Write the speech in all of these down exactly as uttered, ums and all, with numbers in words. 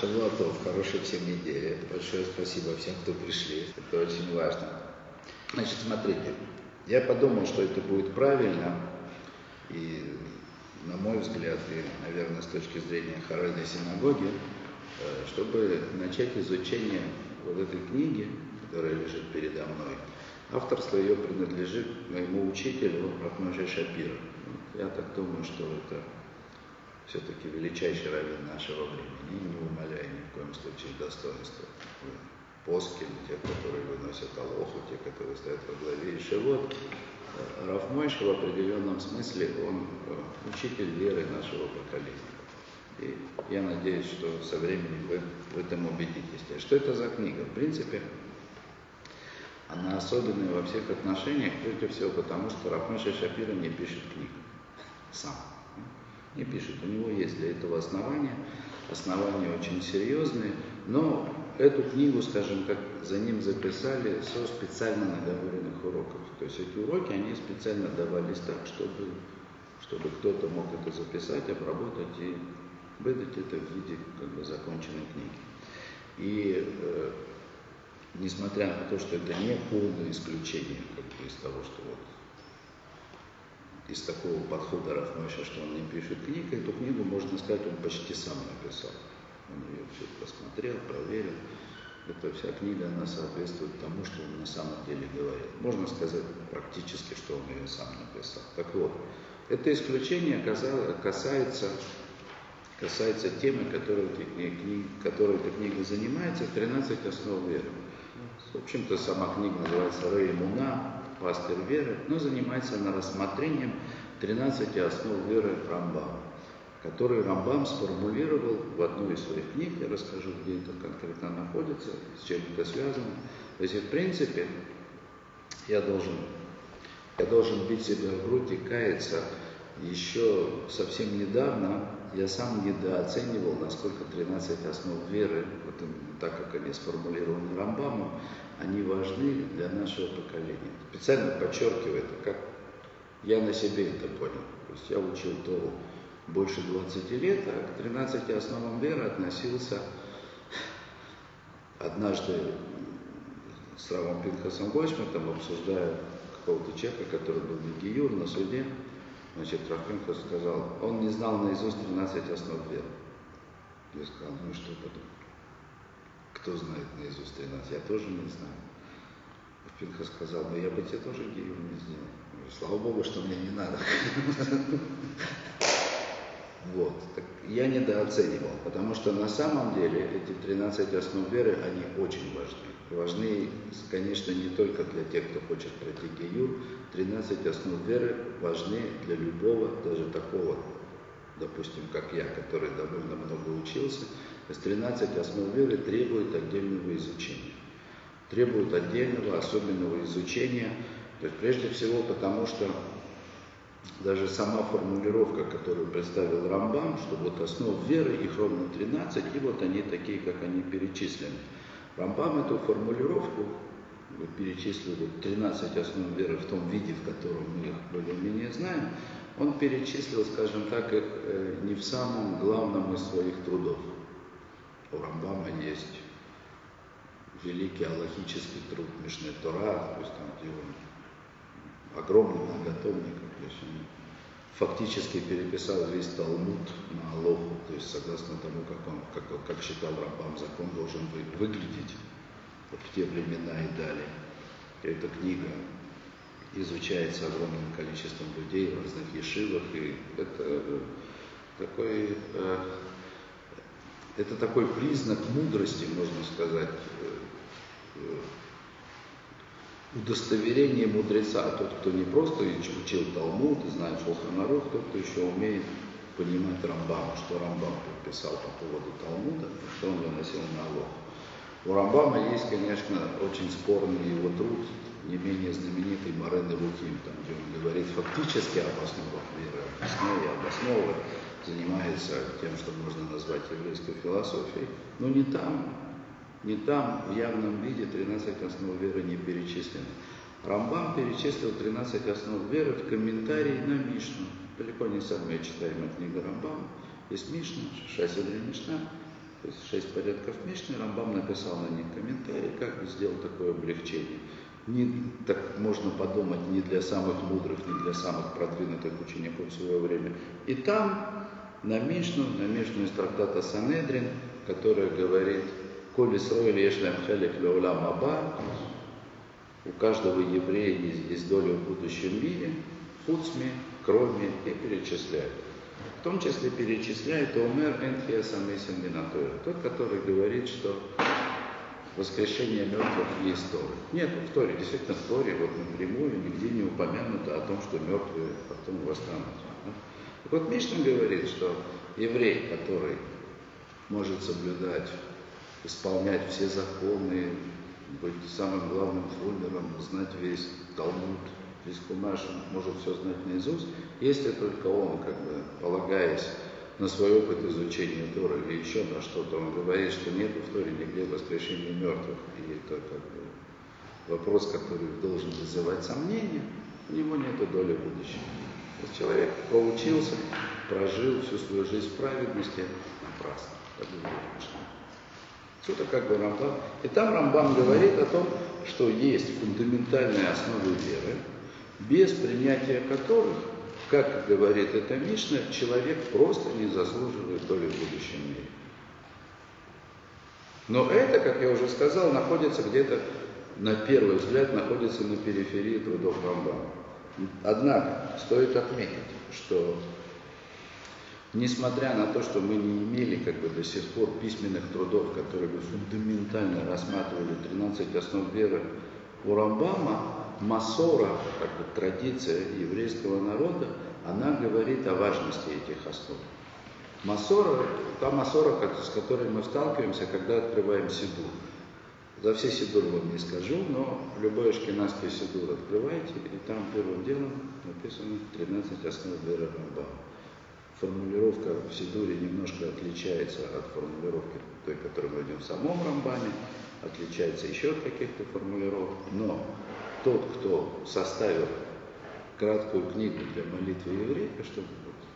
Шавуатов, хорошей всем недели. Большое спасибо всем, кто пришли. Это очень важно. Значит, смотрите, я подумал, что это будет правильно. И, на мой взгляд, и, наверное, с точки зрения Харольной синагоги, чтобы начать изучение вот этой книги, которая лежит передо мной. Авторство ее принадлежит моему учителю, Рав Моше Шапира. Я так думаю, что это все-таки величайший раввин нашего времени. Не умаляя ни в коем случае достоинства поским, те, которые выносят алоху, те, которые стоят во главе и шивот. Рав Мойше в определенном смысле он учитель веры нашего поколения. И я надеюсь, что со временем вы в этом убедитесь. Что это за книга? В принципе, она особенная во всех отношениях, прежде всего потому, что Рав Моше Шапира не пишет книг сам. Не пишет. У него есть для этого основания. Основания очень серьезные, но эту книгу, скажем так, за ним записали со специально наговоренных уроков. То есть эти уроки, они специально давались так, чтобы, чтобы кто-то мог это записать, обработать и выдать это в виде как бы законченной книги. И э, несмотря на то, что это не полное исключение как бы, из того, что вот из такого подхода Рав Мойше, что он не пишет книг, эту книгу, можно сказать, он почти сам написал. Он ее все посмотрел, проверил. Эта вся книга, она соответствует тому, что он на самом деле говорил. Можно сказать практически, что он ее сам написал. Так вот, это исключение касается, касается темы, которой эта книга занимается, тринадцать основ веры. В общем-то, сама книга называется «Рей Муна», пастырь веры, но занимается она рассмотрением тринадцати основ веры Рамбама, которые Рамбам сформулировал в одной из своих книг. Я расскажу, где это конкретно находится, с чем это связано. То есть, в принципе, я должен, я должен бить себя в грудь и каяться. Еще совсем недавно я сам недооценивал, насколько тринадцать основ веры, вот именно так, как они сформулированы Рамбамом, они важны для нашего поколения. Специально подчеркиваю это, как я на себе это понял. То есть я учил Тору больше двадцати лет, а к тринадцати основам веры относился однажды с Равом Пинхасом Гойшмететом, обсуждая какого-то человека, который был на гиюр, на суде. Значит, Рав Пинхас сказал, он не знал наизусть тринадцать основ веры. Я сказал, ну и что потом? Кто знает наизусть тринадцать? Я тоже не знаю. Пинхас сказал, ну я бы тебе тоже гею не сделал. Говорю, слава Богу, что мне не надо. Вот. Так я недооценивал, потому что на самом деле эти тринадцать основ веры, они очень важны. Важны, конечно, не только для тех, кто хочет пройти геюр. тринадцать основ веры важны для любого, даже такого, допустим, как я, который довольно много учился. То есть тринадцать основ веры требует отдельного изучения. Требует отдельного, особенного изучения. То есть прежде всего потому, что даже сама формулировка, которую представил Рамбам, что вот основ веры, их ровно тринадцать, и вот они такие, как они перечислены. Рамбам эту формулировку перечислил тринадцать основ веры в том виде, в котором мы их более-менее знаем. Он перечислил, скажем так, их не в самом главном из своих трудов. У Рамбама есть великий аллахический труд Мишне Тора, то есть там, где он огромный многотомник, то есть он фактически переписал весь Талмуд на алоху, то есть согласно тому, как он, как, как считал Рамбам, закон должен выглядеть вот в те времена и далее. Эта книга изучается огромным количеством людей в разных ешивах, и это такой... Это такой признак мудрости, можно сказать, удостоверение мудреца. Тот, кто не просто учил Талмуд и знает Шулхан Арух, тот, кто еще умеет понимать Рамбама, что Рамбам писал по поводу Талмуда, что он выносил на алоху. У Рамбама есть, конечно, очень спорный его труд, не менее знаменитый Морэ Невухим, там, где он говорит фактически об основах веры, объясняя, обосновывая. Занимается тем, что можно назвать еврейской философией, но не там, не там в явном виде тринадцать основ веры не перечислены. Рамбам перечислил тринадцать основ веры в комментарии на Мишну. Далеко не самая читаемая книга Рамбама. Есть Мишна, Шасидра Мишна, То есть шесть порядков Мишны, Рамбам написал на них комментарий, как бы сделал такое облегчение. Не, так можно подумать, не для самых мудрых, не для самых продвинутых учеников в свое время. И там на Мишну, на Мишну из трактата Санедрин, которая говорит, «Коли срой лешнем хелек леулам аба», у каждого еврея есть, есть доля в будущем мире, хуцми, кроме, и перечисляет. В том числе перечисляет Омер Энхиас Амисин Минатуэр, тот, который говорит, что воскрешение мертвых есть Торы. Нет, в Торе, действительно в Торе, вот напрямую, нигде не упомянуто о том, что мертвые потом восстанут. Так вот Мишна говорит, что еврей, который может соблюдать, исполнять все законы, быть самым главным фуллером, знать весь Талмуд, весь Кумаш, может все знать наизусть, если только он, как бы, полагаясь на свой опыт изучения Торы или еще на что-то, он говорит, что нет в Торе нигде воскрешения мертвых, и это, как бы, вопрос, который должен вызывать сомнения, у него нет доли будущего. Человек поучился, прожил всю свою жизнь в праведности напрасно. Что-то как бы Рамбам. И там Рамбам говорит о том, что есть фундаментальные основы веры, без принятия которых, как говорит эта Мишна, человек просто не заслуживает доли в будущем мире. Но это, как я уже сказал, находится где-то, на первый взгляд, находится на периферии трудов Рамбама. Однако, стоит отметить, что несмотря на то, что мы не имели, как бы, до сих пор письменных трудов, которые бы фундаментально рассматривали тринадцать основ веры у Рамбама, Масора, как бы традиция еврейского народа, она говорит о важности этих основ. Масора, та Масора, с которой мы сталкиваемся, когда открываем Сидур. За все Сидур вам не скажу, но любой ашкеназский Сидур открываете, и там первым делом написано тринадцать основ веры Рамбама. Формулировка в Сидуре немножко отличается от формулировки той, которую мы идем в самом Рамбаме, отличается еще от каких-то формулировок, но тот, кто составил краткую книгу для молитвы еврея, чтобы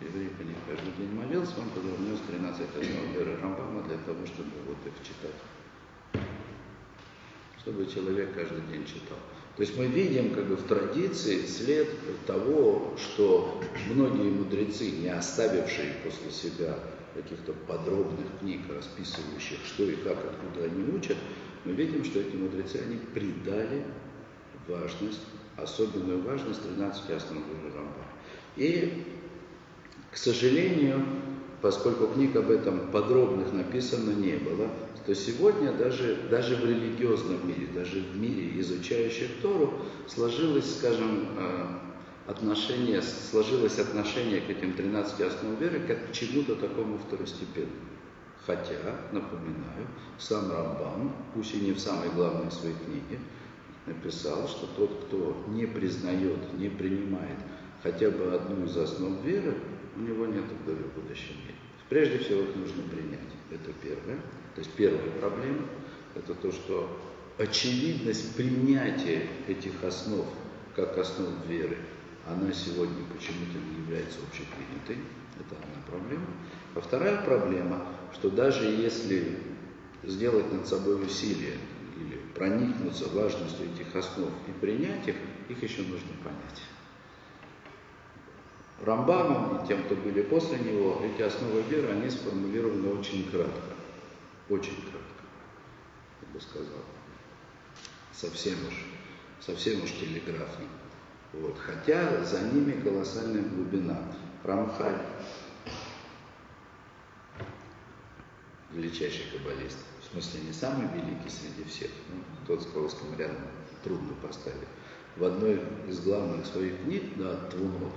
еврей по ней каждый день молился, он подвернул тринадцать основ веры Рамбама для того, чтобы вот их читать. Чтобы человек каждый день читал. То есть мы видим, как бы, в традиции след того, что многие мудрецы, не оставившие после себя каких-то подробных книг, расписывающих, что и как, откуда они учат, мы видим, что эти мудрецы, они придали важность, особенную важность тринадцати основам Рамбама. И, к сожалению, поскольку книг об этом подробных написано не было, то сегодня даже, даже в религиозном мире, даже в мире, изучающих Тору, сложилось, скажем, отношение, сложилось отношение к этим тринадцати основам веры как к чему-то такому второстепенному. Хотя, напоминаю, сам Рамбам, пусть и не в самой главной своей книге, написал, что тот, кто не признает, не принимает хотя бы одну из основ веры, у него нет доли в будущем мире. Прежде всего их нужно принять. Это первое. То есть первая проблема – это то, что очевидность принятия этих основ как основ веры, она сегодня почему-то не является общепринятой. Это одна проблема. А вторая проблема, что даже если сделать над собой усилие или проникнуться важностью этих основ и принять их, их еще нужно понять. Рамбамом и тем, кто были после него, эти основы веры, они сформулированы очень кратко. Очень кратко, я бы сказал. Совсем уж, совсем уж телеграфно. Вот. Хотя за ними колоссальная глубина. Рамхаль, величайший каббалист, в смысле не самый великий среди всех, ну, тот с Колоском рядом трудно поставить. В одной из главных своих книг, да, Твунот,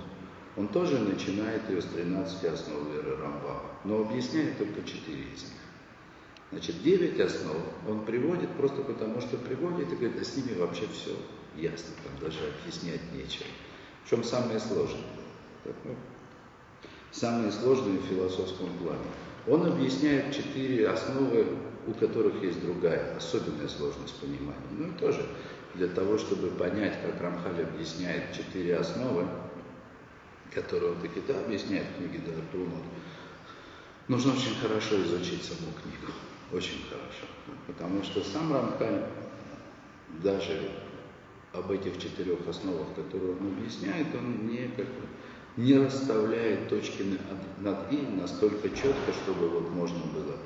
он тоже начинает ее с тринадцати основ веры Рамбама, но объясняет только четыре из них. Значит, девять основ он приводит просто потому, что приводит и говорит, а с ними вообще все ясно, там даже объяснять нечего. В чем самое сложное? Так, ну, самое сложное в философском плане. Он объясняет четыре основы, у которых есть другая, особенная сложность понимания. Ну и тоже для того, чтобы понять, как Рамхаль объясняет четыре основы, которого Текита объясняет в книге Дер-Хашем, нужно очень хорошо изучить саму книгу. Очень хорошо. Потому что сам Рамхаль даже об этих четырех основах, которые он объясняет, он не, как, не расставляет точки над «и» настолько четко, чтобы вот можно было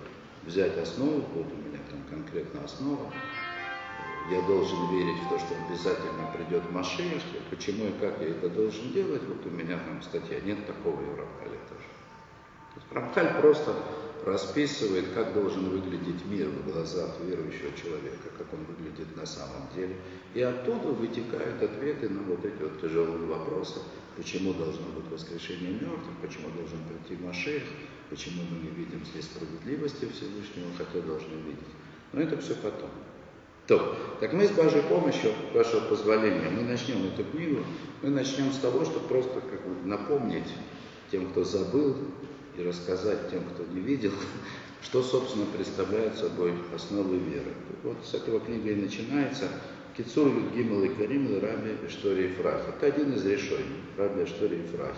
взять основу, вот у меня там конкретно основа, я должен верить в то, что обязательно придет Машиах, почему и как я это должен делать, вот у меня там статья, нет такого и в Рамхале тоже. То есть Рамхаль просто расписывает, как должен выглядеть мир в глазах верующего человека, как он выглядит на самом деле. И оттуда вытекают ответы на вот эти вот тяжелые вопросы. Почему должно быть воскрешение мертвых, почему должен прийти Машиах, почему мы не видим здесь справедливости Всевышнего, хотя должны видеть. Но это все потом. То, так мы с Божьей помощью, вашего позволения, мы начнем эту книгу, мы начнем с того, чтобы просто как бы напомнить тем, кто забыл, и рассказать тем, кто не видел, что, собственно, представляет собой основы веры. Вот с этого книга и начинается «Кицур Гимл и Карим Раби Эштори Ефрахи». Это один из решений Раби Эштори Ефрахи.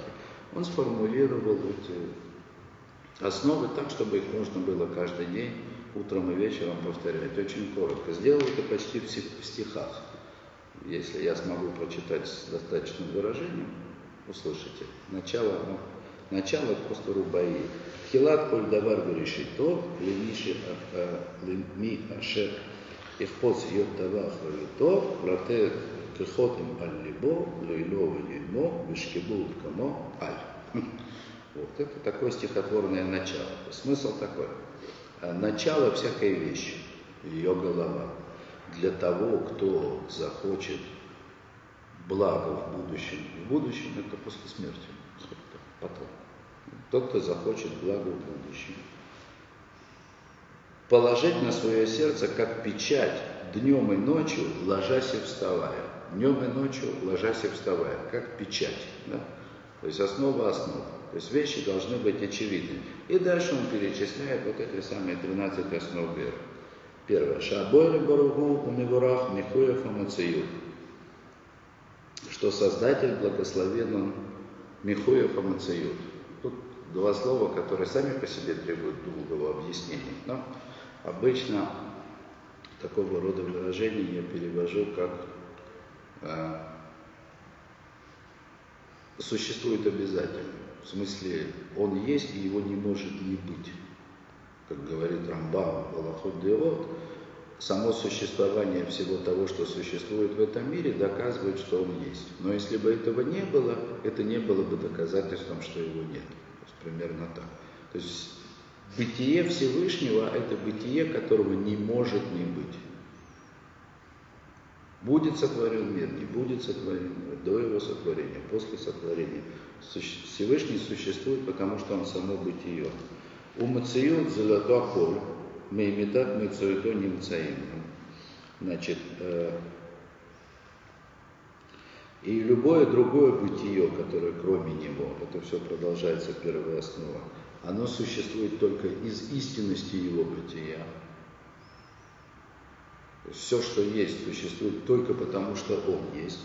Он сформулировал эти основы так, чтобы их можно было каждый день, утром и вечером повторять. Очень коротко. Сделал это почти в стихах. Если я смогу прочитать с достаточным выражением, услышите. Начало оно. Начало просто рубаи. Хилат коль давар берешито, леми ашер ихпоц йод давах валито, врате кихотим аль-либо, лейлова ельмо, бешкебул камо аль. Вот это такое стихотворное начало. Смысл такой. Начало всякой вещи, ее голова. Для того, кто захочет благо в будущем. В будущем это после смерти. Потом. Тот, кто захочет благо в будущем. Положить на свое сердце, как печать, днем и ночью, ложась и вставая. Днем и ночью, ложась и вставая, как печать. Да? То есть основа основы. То есть вещи должны быть очевидны. И дальше он перечисляет вот эти самые тринадцать основ веры. Первое. Шабой Баруху умивурах михуев амацию. Что Создатель благословен он Михуев Амациют. Тут два слова, которые сами по себе требуют долгого объяснения. Но обычно такого рода выражения я перевожу как э, существует обязательно. В смысле, он есть и его не может не быть. Как говорит Рамбам, Балахот Девот, само существование всего того, что существует в этом мире, доказывает, что он есть. Но если бы этого не было, это не было бы доказательством, что его нет. То есть примерно так. То есть бытие Всевышнего – это бытие, которого не может не быть. Будет сотворен мир, не будет сотворен мир, до его сотворения, после сотворения. Всевышний существует, потому что он само бытие. Умациют золотой коль. Меймидат мецуито немцаим. Значит, э, и любое другое бытие, которое кроме него, это все продолжается первая основа, оно существует только из истинности его бытия. Все, что есть, существует только потому, что он есть.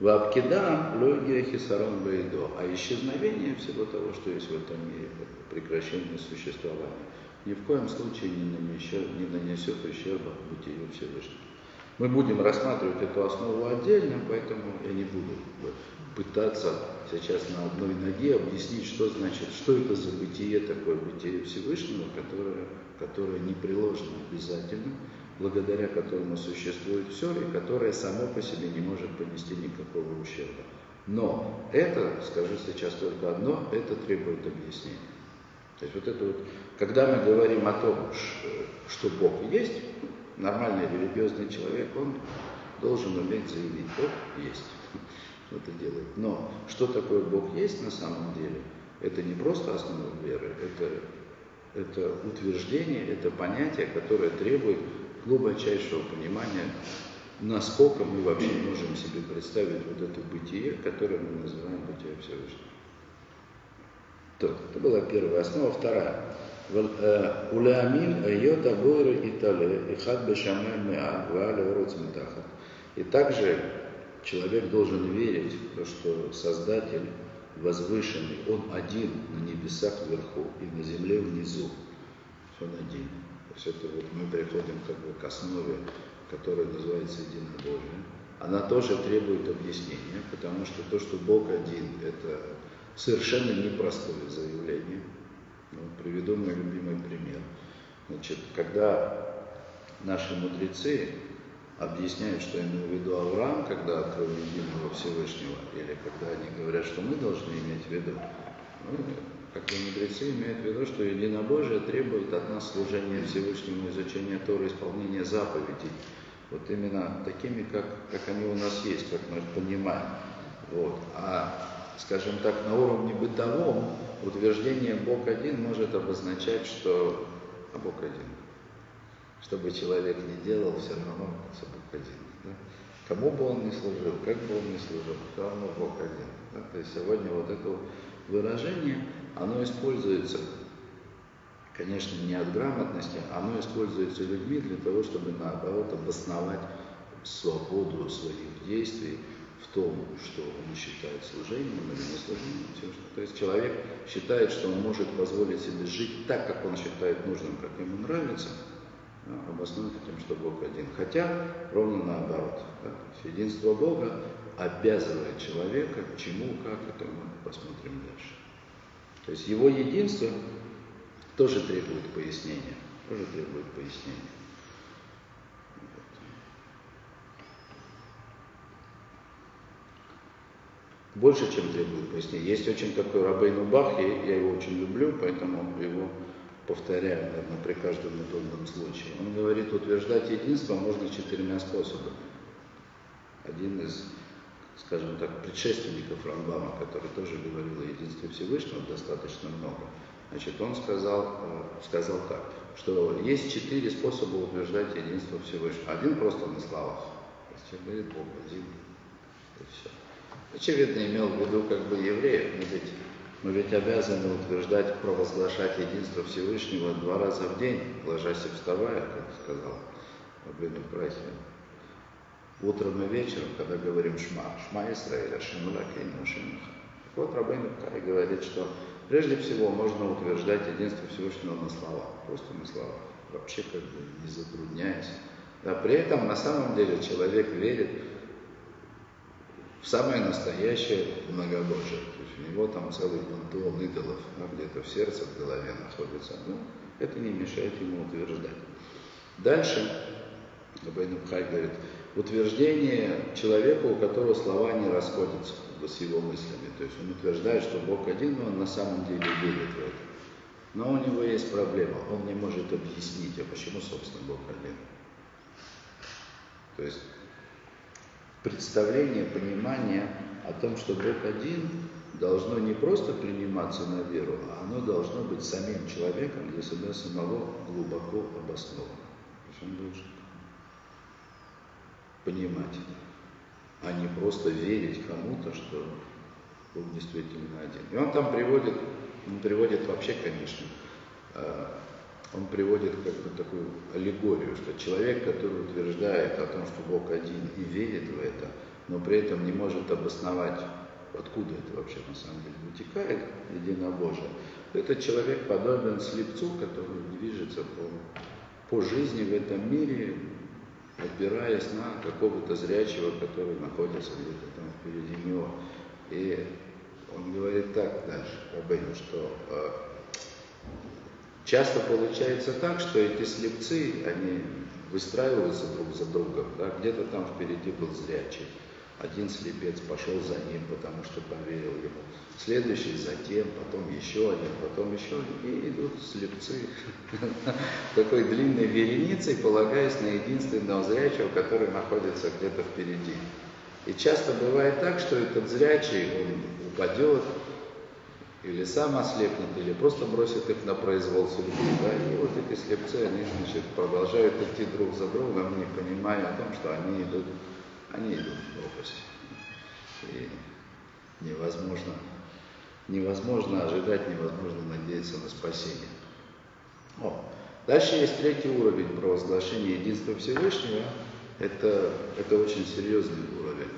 Вапкида, логия, хисарон, бейдо. А исчезновение всего того, что есть в этом мире, прекращение существования, ни в коем случае не нанесет, не нанесет ущерба бытию Всевышнего. Мы будем рассматривать эту основу отдельно, поэтому я не буду пытаться сейчас на одной ноге объяснить, что значит, что это за бытие, такое бытие Всевышнего, которое, которое не приложено обязательно, благодаря которому существует все, и которое само по себе не может понести никакого ущерба. Но это, скажу сейчас только одно, это требует объяснения. То есть вот это вот, когда мы говорим о том, что Бог есть, нормальный религиозный человек, он должен уметь заявить, Бог есть, что-то делает. Но что такое Бог есть на самом деле, это не просто основа веры, это, это утверждение, это понятие, которое требует глубочайшего понимания, насколько мы вообще можем себе представить вот это бытие, которое мы называем бытие Всевышнего. То, это была первая основа. Вторая. Улеамин айота бойра итале, ихат бешамай меа, ваале урод смитахат. И также человек должен верить в то, что Создатель возвышенный, он один на небесах вверху и на земле внизу. Он один. То есть это вот мы приходим как бы к основе, которая называется единобожие. Она тоже требует объяснения, потому что то, что Бог один, это совершенно непростое заявление. Ну, приведу мой любимый пример. Значит, когда наши мудрецы объясняют, что имел в виду Авраам, когда открыл единого Всевышнего, или когда они говорят, что мы должны иметь в виду, ну, как бы мудрецы имеют в виду, что единобожие требует от нас служения Всевышнему, изучения Торы, исполнения заповедей. Вот именно такими, как, как они у нас есть, как мы их понимаем. Вот. А, скажем так, на уровне бытовом утверждение «Бог один» может обозначать, что а Бог один. Что бы человек ни делал, все равно Бог один. Да? Кому бы он ни служил, как бы он ни служил, все равно Бог один. Да? То есть сегодня вот это выражение, оно используется, конечно, не от грамотности, оно используется людьми для того, чтобы наоборот обосновать свободу своих действий в том, что он считает служением или не служением. То есть человек считает, что он может позволить себе жить так, как он считает нужным, как ему нравится, обоснованно тем, что Бог один. Хотя ровно наоборот. Да? Единство Бога обязывает человека к чему, как, это мы посмотрим дальше. То есть его единство тоже требует пояснения. Тоже требует пояснения. Вот. Больше, чем требует пояснения. Есть очень такой Рабейну Бахья, я его очень люблю, поэтому его повторяю, наверное, при каждом удобном случае. Он говорит, утверждать единство можно четырьмя способами. Один из, скажем так, предшественников Рамбама, который тоже говорил о единстве Всевышнего достаточно много, значит, он сказал, сказал так, что есть четыре способа утверждать единство Всевышнего. Один просто на словах. То есть человек говорит, Бог один, и все. Очевидно, имел в виду как бы евреев, но ведь мы ведь обязаны утверждать, провозглашать единство Всевышнего два раза в день, ложась и вставая, как сказал Рабейну Каев. Утром и вечером, когда говорим «Шма», «Шма Исраэль», «Ашем Элокейну», «Ашем Эхад». Так вот, Рабейну Каев говорит, что прежде всего можно утверждать единство Всевышнего на словах, просто на словах, вообще как бы не затрудняясь. Да, при этом на самом деле человек верит в самое настоящее многобожие. То есть у него там целый пантеон идолов, ну, где-то в сердце, в голове находится. Ну, это не мешает ему утверждать. дальше Рабейну Каев говорит, утверждение человека, у которого слова не расходятся с его мыслями. То есть он утверждает, что Бог один, но он на самом деле верит в это. Но у него есть проблема, он не может объяснить, а почему, собственно, Бог один. То есть представление, понимание о том, что Бог один, должно не просто приниматься на веру, а оно должно быть самим человеком для себя самого глубоко обосновано. То есть он должен понимать, а не просто верить кому-то, что Бог действительно один. И он там приводит, он приводит вообще, конечно, он приводит как бы такую аллегорию, что человек, который утверждает о том, что Бог один и верит в это, но при этом не может обосновать, откуда это вообще на самом деле вытекает, единобожие, этот человек подобен слепцу, который движется по, по жизни в этом мире, опираясь на какого-то зрячего, который находится где-то там впереди него. И он говорит так дальше, Рабейну, что э, часто получается так, что эти слепцы, они выстраиваются друг за другом, да? Где-то там впереди был зрячий. Один слепец пошел за ним, потому что поверил ему. Следующий затем, потом еще один, потом еще один. И идут слепцы такой длинной вереницей, полагаясь на единственного зрячего, который находится где-то впереди. И часто бывает так, что этот зрячий, он упадет, или сам ослепнет, или просто бросит их на произвол судьбы. Да? И вот эти слепцы, они, значит, продолжают идти друг за другом, не понимая о том, что они идут Они идут в пропасть. И невозможно, невозможно ожидать, невозможно надеяться на спасение. О. Дальше есть третий уровень провозглашения единства Всевышнего. Это, это очень серьезный уровень.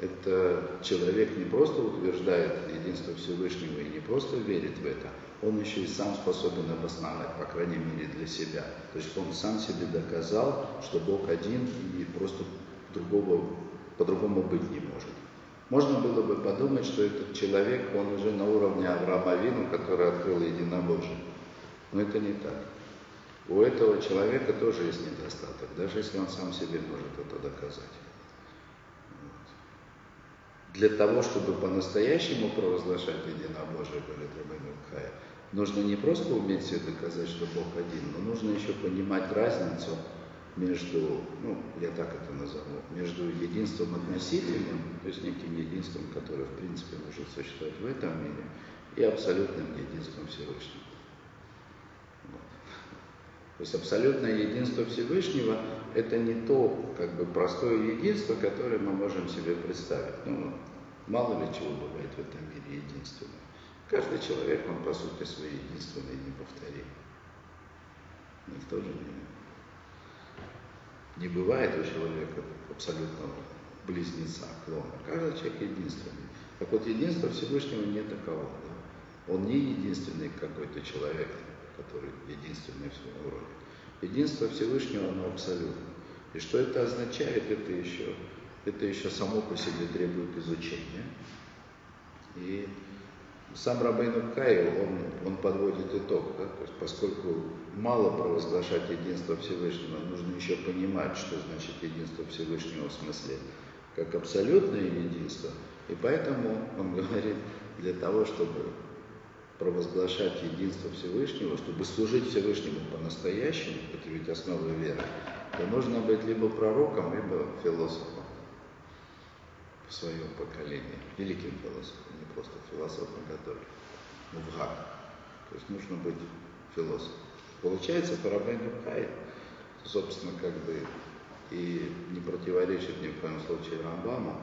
это человек не просто утверждает единство Всевышнего и не просто верит в это, он еще и сам способен обосновать, по крайней мере для себя. То есть он сам себе доказал, что Бог один и просто другого, по-другому быть не может. Можно было бы подумать, что этот человек, он уже на уровне Авраама Авину, который открыл единобожие. Но это не так. У этого человека тоже есть недостаток, даже если он сам себе может это доказать. Для того, чтобы по-настоящему провозглашать единобожие, говорит Рабейну Каев, нужно не просто уметь себе доказать, что Бог один, но нужно еще понимать разницу между, ну, я так это назову, между единством относительным, то есть неким единством, которое в принципе может существовать в этом мире, и абсолютным единством Всевышнего. То есть абсолютное единство Всевышнего – это не то, как бы, простое единство, которое мы можем себе представить. Ну, мало ли чего бывает в этом мире единственное. Каждый человек, он, по сути, свой единственный и неповторимый. Никто же не, не бывает у человека абсолютного близнеца, клона. Каждый человек единственный. Так вот, единство Всевышнего не таково. Да? Он не единственный какой-то человек, который единственный в своем роде. Единство Всевышнего, оно абсолютно. И что это означает, это еще, это еще само по себе требует изучения. И сам Рабейну Каев, он, он подводит итог, да? То есть, поскольку мало провозглашать единство Всевышнего, нужно еще понимать, что значит единство Всевышнего в смысле как абсолютное единство. И поэтому он говорит, для того, чтобы провозглашать единство Всевышнего, чтобы служить Всевышнему по-настоящему, это ведь основа веры, то нужно быть либо пророком, либо философом в своем поколении, великим философом, не просто философом, который мувхак. То есть нужно быть философом. Получается, по Рабейну Каев, собственно, как бы и не противоречит ни в коем случае Рамбаму,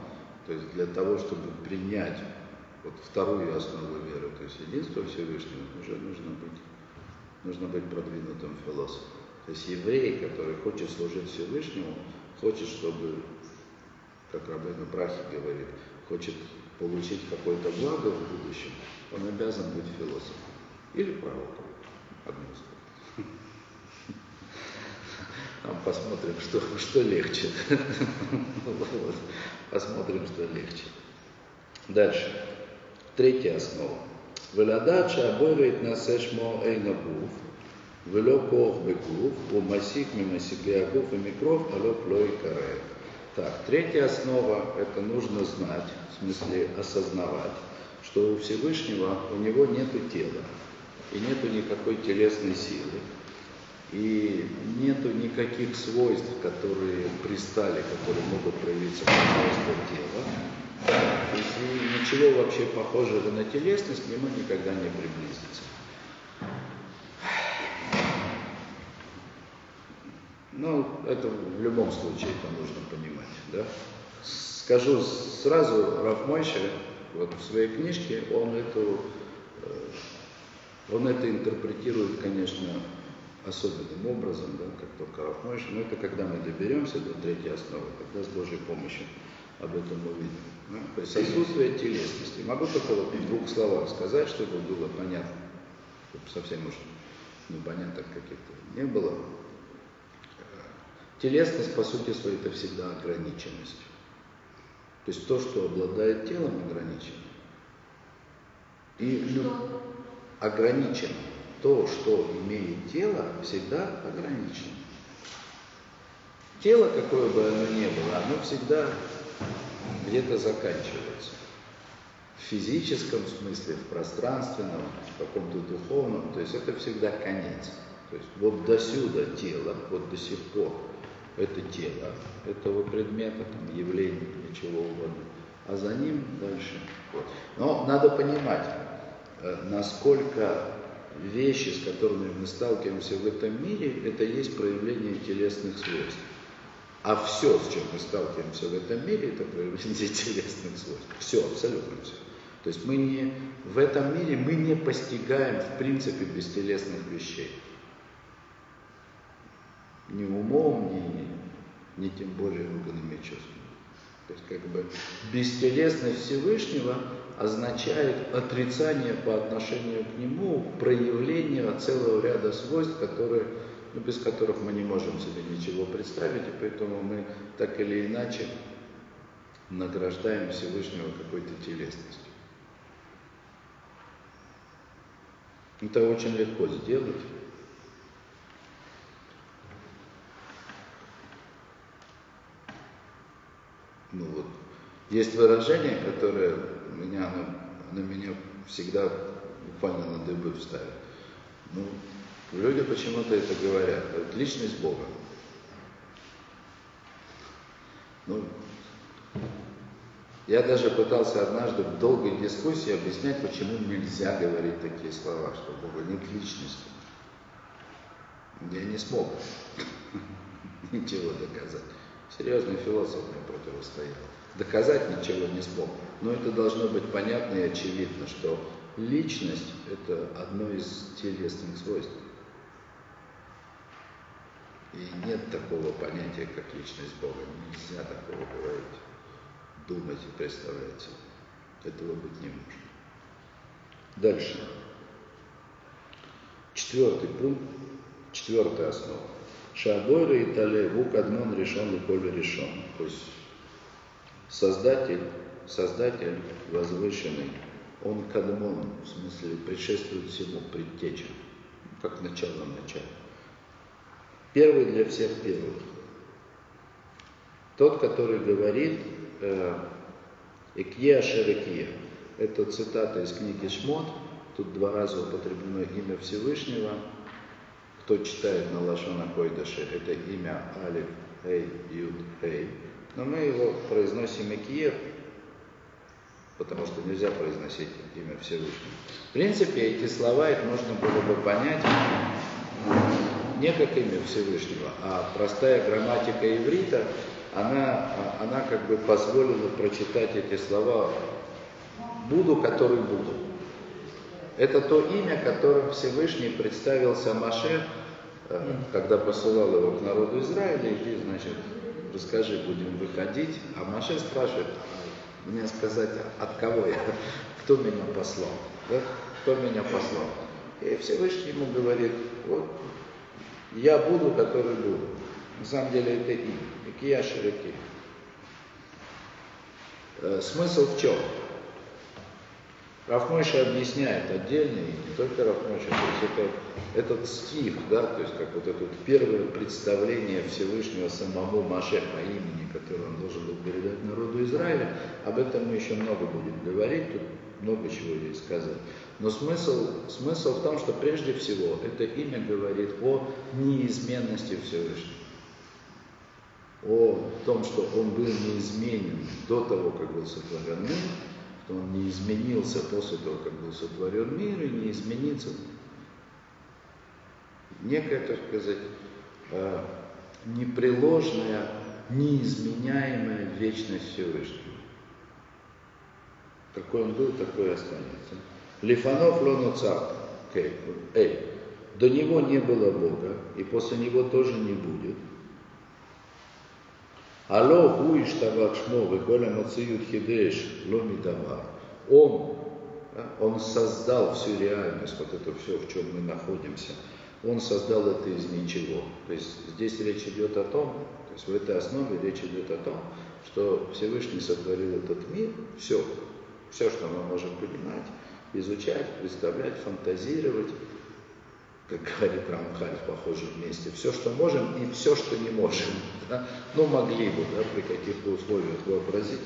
то есть для того, чтобы принять вот вторую основу веры, то есть единство Всевышнего, уже нужно быть, нужно быть продвинутым философом. То есть еврей, который хочет служить Всевышнему, хочет, чтобы, как Рабейну Бахья говорит, хочет получить какое-то благо в будущем, он обязан быть философом или пророком. Одно слово. Там посмотрим, что, что легче. Посмотрим, что легче. Дальше. Третья основа. Веладача обоит на сэшмо эйнагуф, велокох бекуф, умасик мимасиклиагуф и микров, алоплой каре. Так, третья основа, это нужно знать, в смысле осознавать, что у Всевышнего, у него нету тела, и нету никакой телесной силы, и нету никаких свойств, которые пристали, которые могут проявиться в свойстве тела. И ничего вообще похожего на телесность к нему никогда не приблизится. Ну, это в любом случае это нужно понимать. Да? Скажу сразу, Рав Мойше, вот в своей книжке, он, эту, он это интерпретирует, конечно, особенным образом, да, как только Рав Мойше, но это когда мы доберемся до третьей основы, когда с Божьей помощью об этом увидим. Да? То есть отсутствие телесности. Могу только вот в двух словах сказать, чтобы было понятно, чтобы совсем уж непонятно каких-то не было. Телесность, по сути своей, это всегда ограниченность. То есть то, что обладает телом, ограничено. И что? Ограничено. То, что имеет тело, всегда ограничено. Тело, какое бы оно ни было, оно всегда где-то заканчивается. В физическом смысле, в пространственном, в каком-то духовном. То есть это всегда конец. То есть вот досюда тело, вот до сих пор это тело, этого предмета, там, явления, чего угодно. А за ним дальше. Вот. Но надо понимать, насколько вещи, с которыми мы сталкиваемся в этом мире, это есть проявление телесных свойств. А все, с чем мы сталкиваемся в этом мире, это проявление телесных свойств. Все, абсолютно все. То есть мы не, в этом мире мы не постигаем, в принципе, бестелесных вещей. Ни умом, ни, ни тем более органами чувств. То есть как бы бестелесность Всевышнего означает отрицание по отношению к Нему, проявление целого ряда свойств, которые, ну, без которых мы не можем себе ничего представить, и поэтому мы так или иначе награждаем Всевышнего какой-то телесностью. Это очень легко сделать. Ну вот. Есть выражение, которое меня, на, на меня всегда буквально на дыбы вставит. Ну, люди почему-то это говорят. Это личность Бога. Ну, я даже пытался однажды в долгой дискуссии объяснять, почему нельзя говорить такие слова, что Бога нет личности. Я не смог ничего доказать. Серьезный философ мне противостоял. Доказать ничего не смог. Но это должно быть понятно и очевидно, что личность – это одно из телесных свойств. И нет такого понятия, как личность Бога. Нельзя такого говорить, думать и представлять себе. Этого быть не может. Дальше. Четвертый пункт, четвертая основа. Шабойра и Тале, Вук Адмон решен и Коля решен. То есть Создатель, Создатель возвышенный, он Кадмон, в смысле, предшествует всему, предтеча, как начало начала. Первый для всех первых. Тот, который говорит «Экье ашер экье». Это цитата из книги «Шмот». Тут два раза употреблено имя Всевышнего. Кто читает на лашон койдеше, это имя Алиф, Эй, Юд, Эй. Но мы его произносим «экье», потому что нельзя произносить имя Всевышнего. В принципе, эти слова их можно было бы понять не как имя Всевышнего, а простая грамматика иврита, она, она как бы позволила прочитать эти слова «буду, который буду». Это то имя, которым Всевышний представился Моше, когда посылал его к народу Израиля, иди, значит, расскажи, будем выходить. А Моше спрашивает, мне сказать, от кого я, кто меня послал, да? Кто меня послал. И Всевышний ему говорит, вот, я буду, который буду. На самом деле это имя. Экия широки. Смысл в чем? Рав Мойше объясняет отдельно, и не только Рав Мойше, то есть это, этот стих, да, то есть как вот это вот первое представление Всевышнего самому Моше по имени, которое он должен был передать народу Израиля, об этом мы еще много будем говорить, тут много чего здесь сказать. Но смысл, смысл в том, что прежде всего это имя говорит о неизменности Всевышнего. О том, что он был неизменен до того, как был сотворен мир, что он не изменился после того, как был сотворен мир, и не изменится. Некая, так сказать, непреложная, неизменяемая вечность Всевышнего. Какой он был, такой и останется. Лифанов лонуца, эй, до него не было Бога, и после него тоже не будет. Алло, хуиш табак шмовы, коля мацию хидеш, ломи давар. Он, он создал всю реальность, вот это все, в чем мы находимся. Он создал это из ничего. То есть здесь речь идет о том, то есть в этой основе речь идет о том, что Всевышний сотворил этот мир, все, все, что мы можем понимать, изучать, представлять, фантазировать, как говорит Рамхаль в похожем месте, все, что можем, и все, что не можем. Да? Ну, могли бы, да, при каких-то условиях вообразить.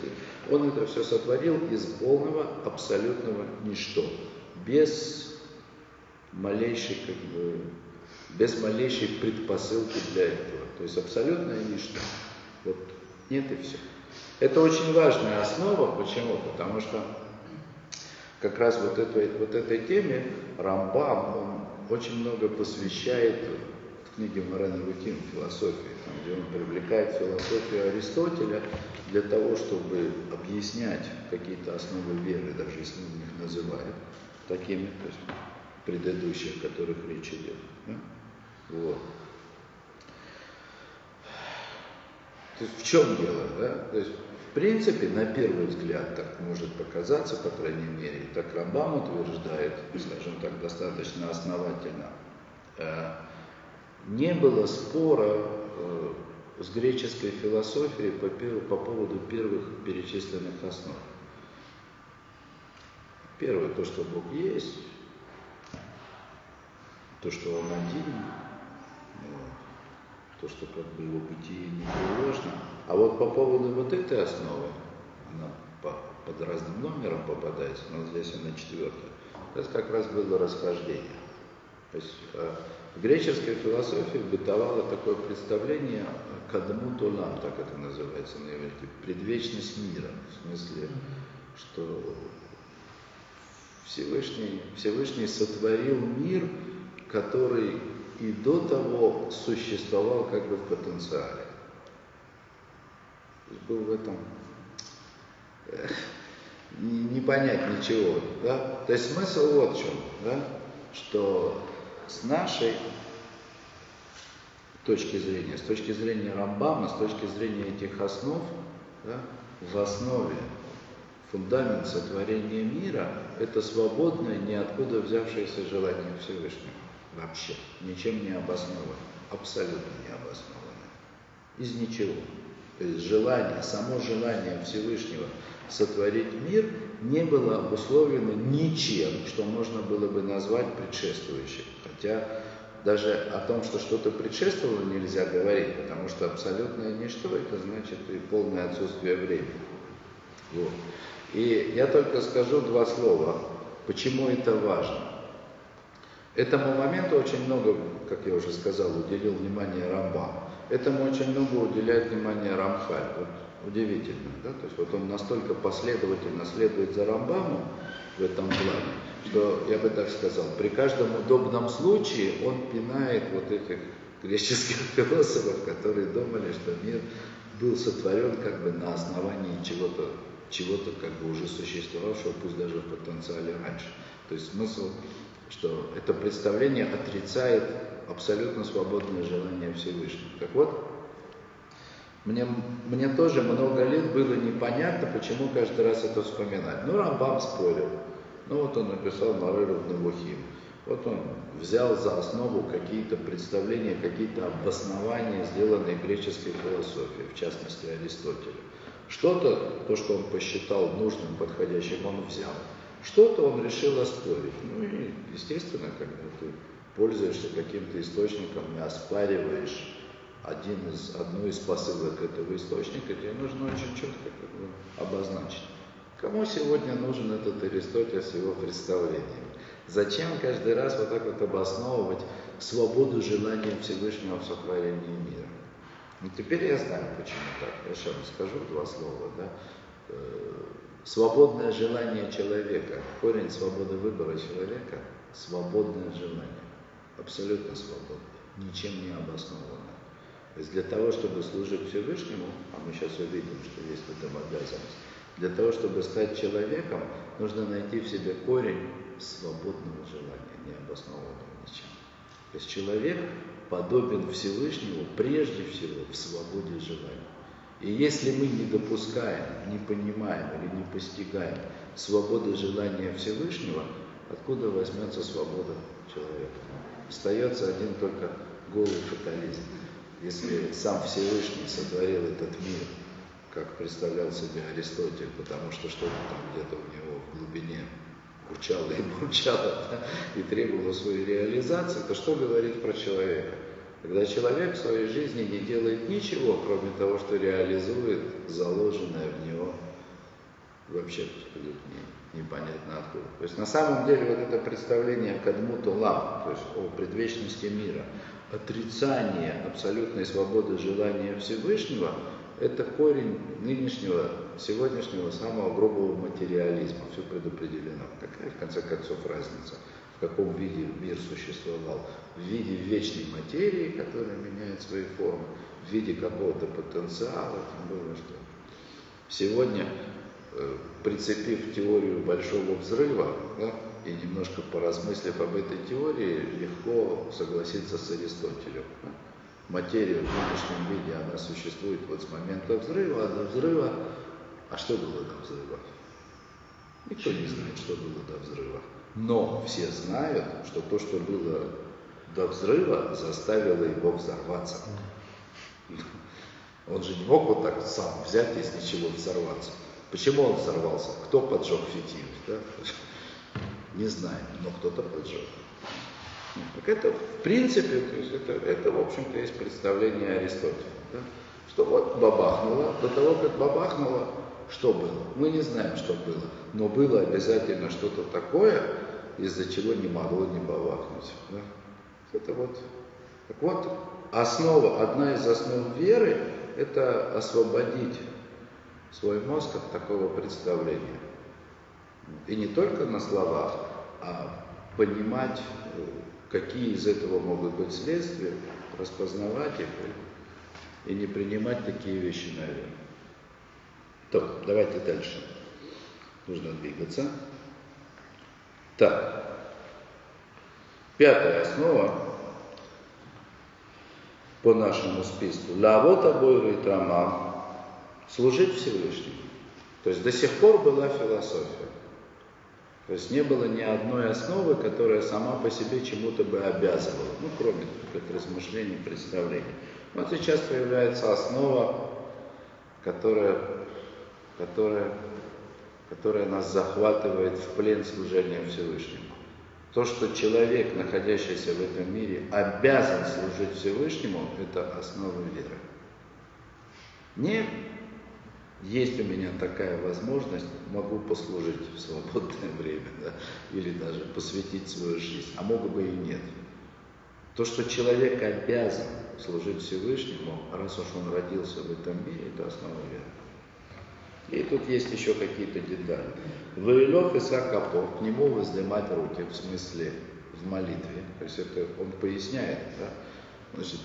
Он это все сотворил из полного, абсолютного ничто. Без малейшей, как бы, без малейшей предпосылки для этого. То есть абсолютное ничто. Вот нет и все. Это очень важная основа. Почему? Потому что как раз вот этой, вот этой теме Рамбам, он очень много посвящает книге Морэ Невухим философии, там, где он привлекает философию Аристотеля для того, чтобы объяснять какие-то основы веры, даже если он их называет такими, то есть предыдущих, о которых речь идет. Да? Вот. То есть в чем дело? Да? То есть в принципе, на первый взгляд так может показаться, по крайней мере, так Рамбам утверждает, скажем так, достаточно основательно, не было спора с греческой философией по, по поводу первых перечисленных основ. Первое, то, что Бог есть, то, что Он один, вот, то, что как бы Его бытие непреложно. А вот по поводу вот этой основы, она по, под разным номером попадается, но здесь она четвертая. Это как раз было расхождение. То есть в греческой философии бытовало такое представление «кадмут олам», так это называется на иврите, предвечность мира, в смысле, что Всевышний, Всевышний сотворил мир, который и до того существовал как бы в потенциале. Был в этом э, не понять ничего. Да? То есть смысл вот в чем, да? Что с нашей точки зрения, с точки зрения Рамбама, с точки зрения этих основ, да, в основе фундамент сотворения мира – это свободное, ниоткуда взявшееся желание Всевышнего. Вообще, ничем не обоснованное, абсолютно не обоснованное. Из ничего. То есть желание, само желание Всевышнего сотворить мир не было обусловлено ничем, что можно было бы назвать предшествующим. Хотя даже о том, что что-то предшествовало, нельзя говорить, потому что абсолютное ничто – это значит и полное отсутствие времени. Вот. И я только скажу два слова, почему это важно. Этому моменту очень много, как я уже сказал, уделил внимание Рамбам. Этому очень много уделяет внимание Рамхаль. Вот удивительно, да? То есть вот он настолько последовательно следует за Рамбамом в этом плане, что, я бы так сказал, при каждом удобном случае он пинает вот этих греческих философов, которые думали, что мир был сотворен как бы на основании чего-то, чего-то как бы уже существовавшего, пусть даже в потенциале раньше. То есть смысл, что это представление отрицает абсолютно свободное желание Всевышнего. Так вот, мне, мне тоже много лет было непонятно, почему каждый раз это вспоминать. Ну, Рамбам спорил. Ну, вот он написал Морэ Невухим. Вот он взял за основу какие-то представления, какие-то обоснования, сделанные греческой философией, в частности Аристотеля. Что-то, то, что он посчитал нужным, подходящим, он взял. Что-то он решил оспорить. Ну и, естественно, когда ты пользуешься каким-то источником и оспариваешь один из, одну из посылок этого источника, тебе нужно очень четко как бы обозначить. Кому сегодня нужен этот Аристотель с его представлением? Зачем каждый раз вот так вот обосновывать свободу желания Всевышнего в сотворении мира? Ну, теперь я знаю, почему так. Я сейчас скажу два слова. Да? Свободное желание человека, корень свободы выбора человека, свободное желание, абсолютно свободное, ничем не обоснованное. То есть для того, чтобы служить Всевышнему, а мы сейчас увидим, что есть в этом обязанность, для того, чтобы стать человеком, нужно найти в себе корень свободного желания, не обоснованного ничем. То есть человек подобен Всевышнему прежде всего в свободе желания. И если мы не допускаем, не понимаем или не постигаем свободы желания Всевышнего, откуда возьмется свобода человека? Остается один только голый фатализм. Если сам Всевышний сотворил этот мир, как представлял себе Аристотель, потому что что-то там где-то у него в глубине урчало и бурчало, да, и требовало своей реализации, то что говорит про человека? Когда человек в своей жизни не делает ничего, кроме того, что реализует заложенное в него вообще не, непонятно откуда. То есть на самом деле вот это представление о кадмут олам, то есть о предвечности мира, отрицание абсолютной свободы желания Всевышнего, это корень нынешнего, сегодняшнего самого грубого материализма. Все предопределено. Какая, в конце концов, разница, в каком виде мир существовал? В виде вечной материи, которая меняет свои формы, в виде какого-то потенциала, тем более, что сегодня, прицепив теорию Большого Взрыва, да, и немножко поразмыслив об этой теории, легко согласиться с Аристотелем. Материя в нынешнем виде, она существует вот с момента взрыва, а до взрыва А что было до взрыва? Никто не знает, что было до взрыва. Но все знают, что то, что было до взрыва, заставило его взорваться. Он же не мог вот так сам взять, если ничего, взорваться. Почему он взорвался? Кто поджег фитиль? Да? Не знаем, но кто-то поджег. Так это, в принципе, то есть это, это, в общем-то, есть представление Аристотеля. Да? Что вот бабахнуло, до того, как бабахнуло, что было? Мы не знаем, что было, но было обязательно что-то такое, из-за чего не могло не бабахнуть. Да? Это вот. Так вот, основа, одна из основ веры, это освободить свой мозг от такого представления. И не только на словах, а понимать, какие из этого могут быть следствия, распознавать их и не принимать такие вещи на веру. Так, давайте дальше. Нужно двигаться. Так, пятая основа по нашему списку. Лавота бойра и трама. Служить Всевышнему. То есть до сих пор была философия. То есть не было ни одной основы, которая сама по себе чему-то бы обязывала. Ну, кроме как размышлений, представлений. Вот сейчас появляется основа, которая, которая, которая нас захватывает в плен служением Всевышнему. То, что человек, находящийся в этом мире, обязан служить Всевышнему, это основа веры. Не есть у меня такая возможность, могу послужить в свободное время, да, или даже посвятить свою жизнь, а мог бы и нет. То, что человек обязан служить Всевышнему, раз уж он родился в этом мире, это основа веры. И тут есть еще какие-то детали. Ваилов и Сакапор, к нему воздымать руки, в смысле в молитве. То есть это он поясняет, да? Значит,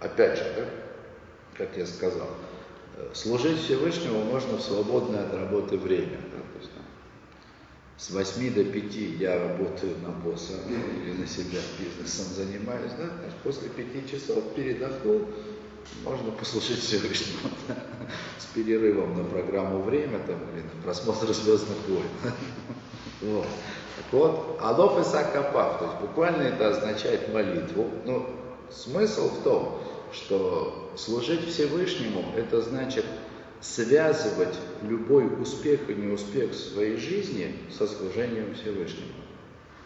опять же, да? Как я сказал, служить Всевышнему можно в свободное от работы время. Да? То есть, там, с восьми до пяти я работаю на босса или на себя бизнесом занимаюсь. Да? То есть после пяти часов передохнул, можно послужить Всевышнему. Да? С перерывом на программу «Время» там, или на просмотр «Звездных войн». Так вот, «Алоф и Сакапав», то есть буквально это означает молитву. Но смысл в том, что служить Всевышнему – это значит связывать любой успех и неуспех в своей жизни со служением Всевышнему.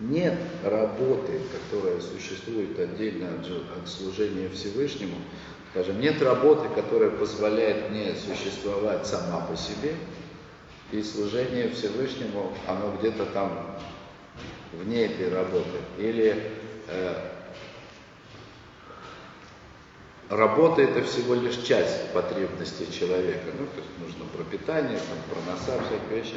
Нет работы, которая существует отдельно от, от служения Всевышнему. Скажем, нет работы, которая позволяет мне существовать сама по себе, и служение Всевышнему, оно где-то там вне этой работы. Или э, работа – это всего лишь часть потребностей человека. Ну, то есть нужно про питание, там, про носа, всякие вещи.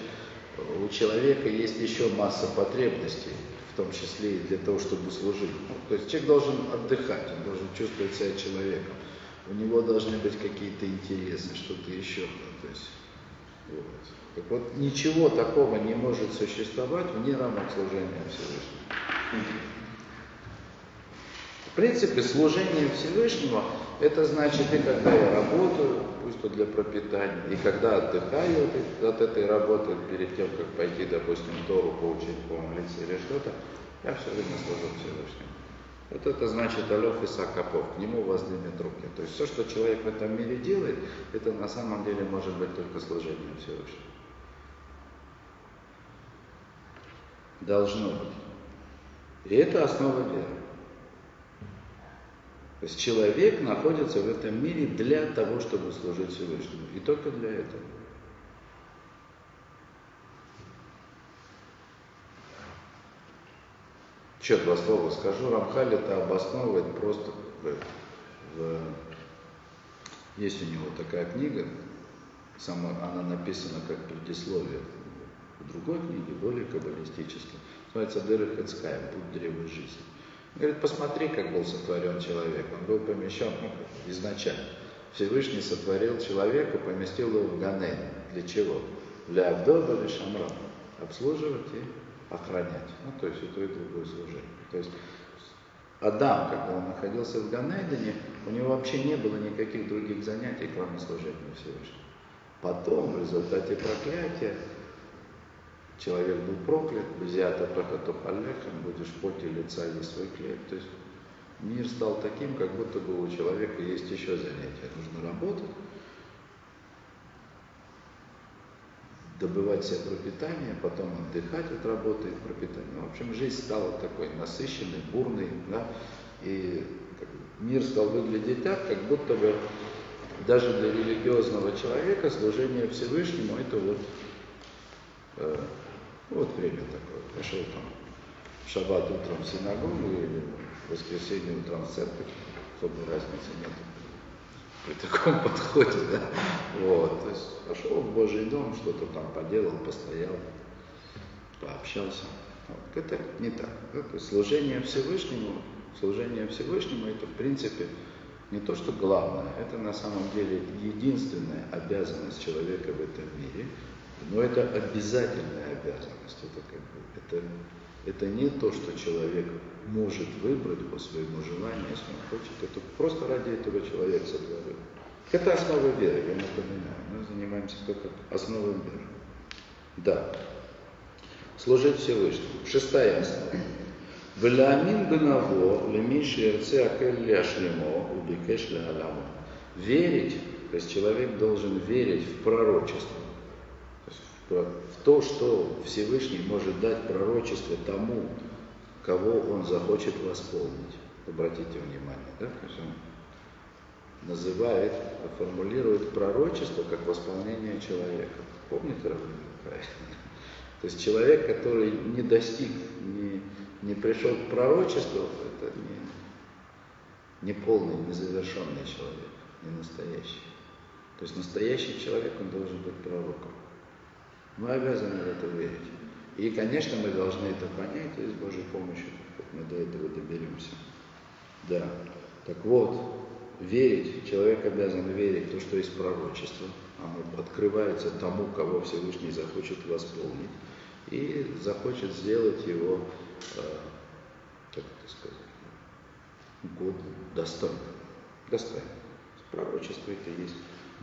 У человека есть еще масса потребностей, в том числе и для того, чтобы служить. Ну, то есть человек должен отдыхать, он должен чувствовать себя человеком. У него должны быть какие-то интересы, что-то еще. То есть, вот. Так вот, ничего такого не может существовать вне рамок служения Всевышнему. В принципе, служение Всевышнему, это значит, и когда я работаю, пусть то для пропитания, и когда отдыхаю от этой работы, перед тем, как пойти, допустим, Тору поучить, помолиться или что-то, я все время служу Всевышнему. Вот это значит Алёф и Сакапов, к нему воздымет руки. То есть все, что человек в этом мире делает, это на самом деле может быть только служение Всевышнему. Должно быть. И это основа веры. То есть человек находится в этом мире для того, чтобы служить Всевышнему. И только для этого. Еще два слова скажу. Рамхаль это обосновывает просто... В... Есть у него такая книга, сама она написана как предисловие в другой книге, более каббалистической. Называется «Адир Ацкаим. Путь древа жизни». Говорит, посмотри, как был сотворен человек. Он был помещен, ну, изначально. Всевышний сотворил человека, поместил его в Ганене. Для чего? Для Авдоба или Шамрана. Обслуживать и охранять. Ну, то есть, и то, и другое служение. То есть, Адам, когда он находился в Ганедене, у него вообще не было никаких других занятий, кроме служения Всевышнему. Потом, в результате проклятия, человек был проклят, взято прокатопалехом, будешь в поте лица есть свой хлеб. То есть мир стал таким, как будто бы у человека есть еще занятие. Нужно работать, добывать себе пропитание, потом отдыхать от работы и пропитания. В общем, жизнь стала такой насыщенной, бурной, да, и мир стал выглядеть так, как будто бы даже для религиозного человека служение Всевышнему — это вот, э, вот время такое. Пошел там в шаббат утром в синагогу или в воскресенье утром в церковь, особой разницы нет при таком подходе, да? Вот, то есть пошел в Божий дом, что-то там поделал, постоял, пообщался. Вот. Это не так. Это служение Всевышнему, служение Всевышнему — это в принципе не то, что главное, это на самом деле единственная обязанность человека в этом мире, но это обязательная обязанность. Это, как бы, это, это не то, что человек может выбрать по своему желанию, если он хочет. Это просто ради этого человек сотворил. Это основа веры, я напоминаю. Мы занимаемся только основой веры. Да. Служить Всевышнему. Шестая основа. Валямин Бенаво, Лемишерце Акелля Шлемо, Убикешля Аламо. Верить, то есть человек должен верить в пророчество, то есть в то, что Всевышний может дать пророчество тому, кого он захочет восполнить. Обратите внимание, да? То есть он называет, формулирует пророчество как восполнение человека. Помните, Рабейну Каев? То есть человек, который не достиг, не не пришел к пророчеству, это не, не полный, незавершенный человек, не настоящий. То есть настоящий человек, он должен быть пророком. Мы обязаны в это верить. И, конечно, мы должны это понять, и с Божьей помощью мы до этого доберемся. Да. Так вот, верить, человек обязан верить в то, что есть пророчество. Оно открывается тому, кого Всевышний захочет восполнить, и захочет сделать его, как это сказать, год достойным. Достойным. Пророчество — это есть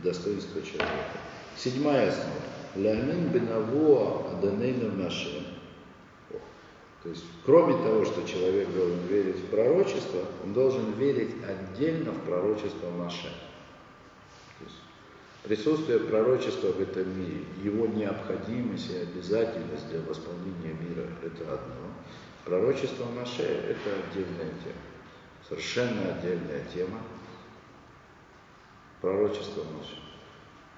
достоинство человека. Седьмая основа. Леамин бенавуа аданейна машем. То есть, кроме того, что человек должен верить в пророчество, он должен верить отдельно в пророчество Моше. То есть присутствие пророчества в этом мире, его необходимость и обязательность для восполнения мира – это одно. Пророчество Моше – это отдельная тема, совершенно отдельная тема. Пророчество Моше.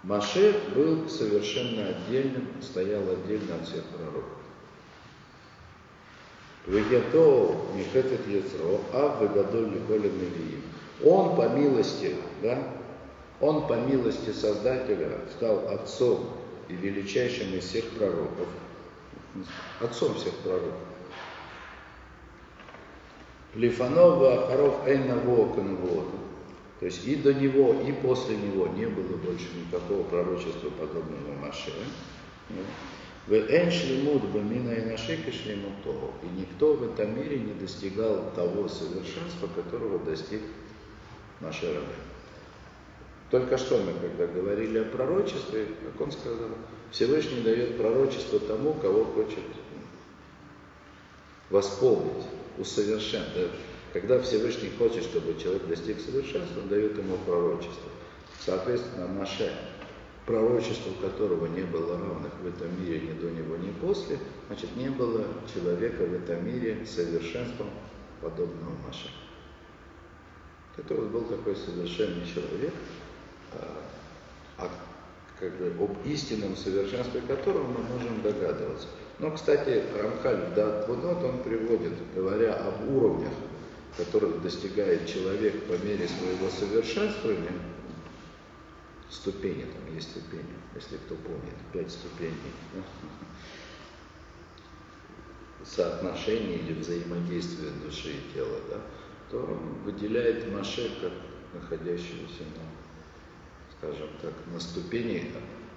Моше был совершенно отдельным, стоял отдельно от всех пророков. Вегетоу михэтет яцро, а вегадоль лихоле навиим. Он по милости, да, он по милости Создателя стал отцом и величайшим из всех пророков. Отцом всех пророков. Лифанова Харов Эйнаво Конвод. То есть и до него, и после него не было больше никакого пророчества подобного Моше. И никто в этом мире не достигал того совершенства, которого достиг Моше Рабейну. Только что мы, когда говорили о пророчестве, как он сказал, Всевышний дает пророчество тому, кого хочет восполнить, усовершенствовать. Когда Всевышний хочет, чтобы человек достиг совершенства, он дает ему пророчество. Соответственно, Моше, пророчеству которого не было равных в этом мире ни до него, ни после, значит, не было человека в этом мире совершенством подобного Моше. Это вот был такой совершенный человек, а, как бы, об истинном совершенстве которого мы можем догадываться. Но, кстати, Рамхаль в да, Твунот он приводит, говоря об уровнях, которых достигает человек по мере своего совершенствования, ступени, там есть ступени, если кто помнит, пять ступеней соотношения или взаимодействия души и тела, да, то он выделяет Моше как находящегося на, скажем так, на ступени,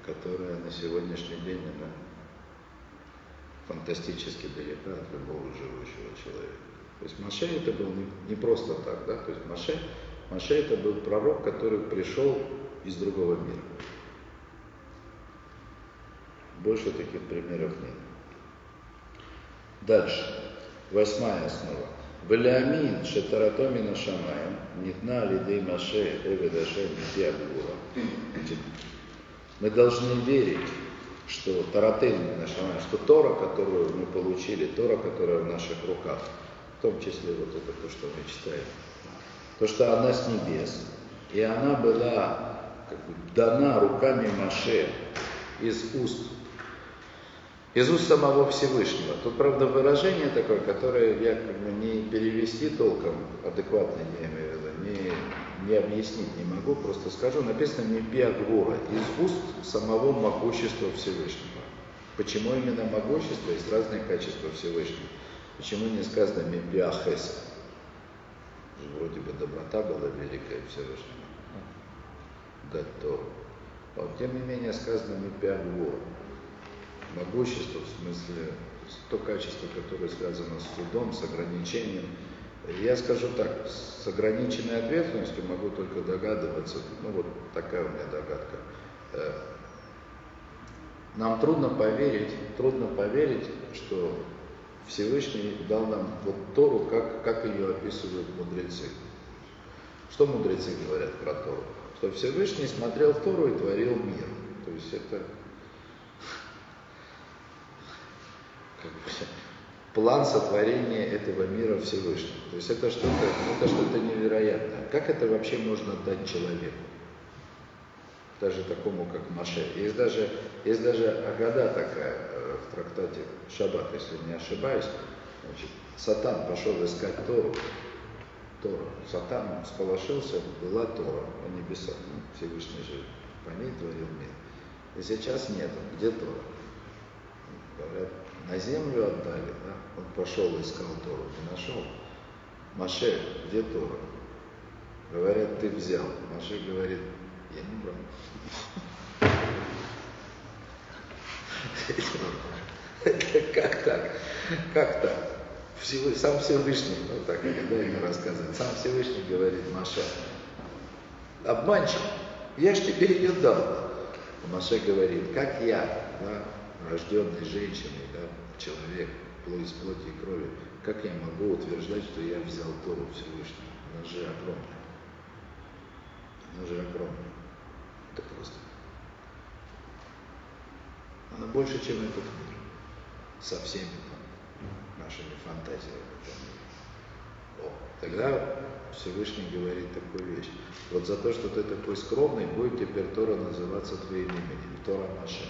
которая на сегодняшний день она фантастически далека от любого живущего человека. То есть Моше это был не, не просто так, да, то есть Моше, Моше это был пророк, который пришел из другого мира. Больше таких примеров нет. Дальше. Восьмая основа. Валиамин шатаратомина шамаем, нитна лидей маше эведашем диагула. Мы должны верить, что таратым нашамаем, что Тора, которую мы получили, Тора, которая в наших руках, в том числе вот это то, что мы читаем, то, что она с небес, и она была как бы дана руками Моше из уст, из уст самого Всевышнего. Тут, правда, выражение такое, которое я как бы не перевести толком, адекватно я имею в виду, не, не объяснить не могу, просто скажу, написано «мипиагвора» из уст самого могущества Всевышнего. Почему именно могущество? Есть разные качества Всевышнего. Почему не сказано «мипиахеса»? Вроде бы доброта была великая Всевышнего. Дать Тору. А тем не менее сказано «мипиагвора». Могущество, в смысле, то качество, которое связано с судом, с ограничением. Я скажу так, с ограниченной ответственностью могу только догадываться, ну вот такая у меня догадка. Нам трудно поверить, трудно поверить, что Всевышний дал нам вот Тору, как, как ее описывают мудрецы. Что мудрецы говорят про Тору? Что Всевышний смотрел Тору и творил мир. То есть это... Как бы, план сотворения этого мира Всевышнего. То есть это что-то, это что-то невероятное. Как это вообще можно дать человеку? Даже такому, как Моше. Есть даже, есть даже агада такая в трактате «Шаббат», если не ошибаюсь. Значит, Сатан пошел искать Тору. Тору. Сатан сполошился, была Тора на небесах. Ну, Всевышний же по ней творил мир. И сейчас нету. Где Тора? Говорят, на землю отдали, да? Он пошел и искал Тору, не нашел. Моше, где Тора? Говорят, ты взял. Моше говорит, я не брал. Как так? Как так? Сам Всевышний, ну так, когда ему рассказывает, сам Всевышний говорит, Моше, обманщик, я ж тебе ее дал. Моше говорит, как я, рожденный женщиной, да, человек, плоть из плоти и крови, как я могу утверждать, что я взял Тору Всевышнего? Она же огромная. Она же огромная. Это просто. Она больше, чем этот мир. Со всеми там нашими фантазиями. О, тогда Всевышний говорит такую вещь. Вот за то, что ты такой скромный, будет теперь Тора называться твоим именем. Тора Моше.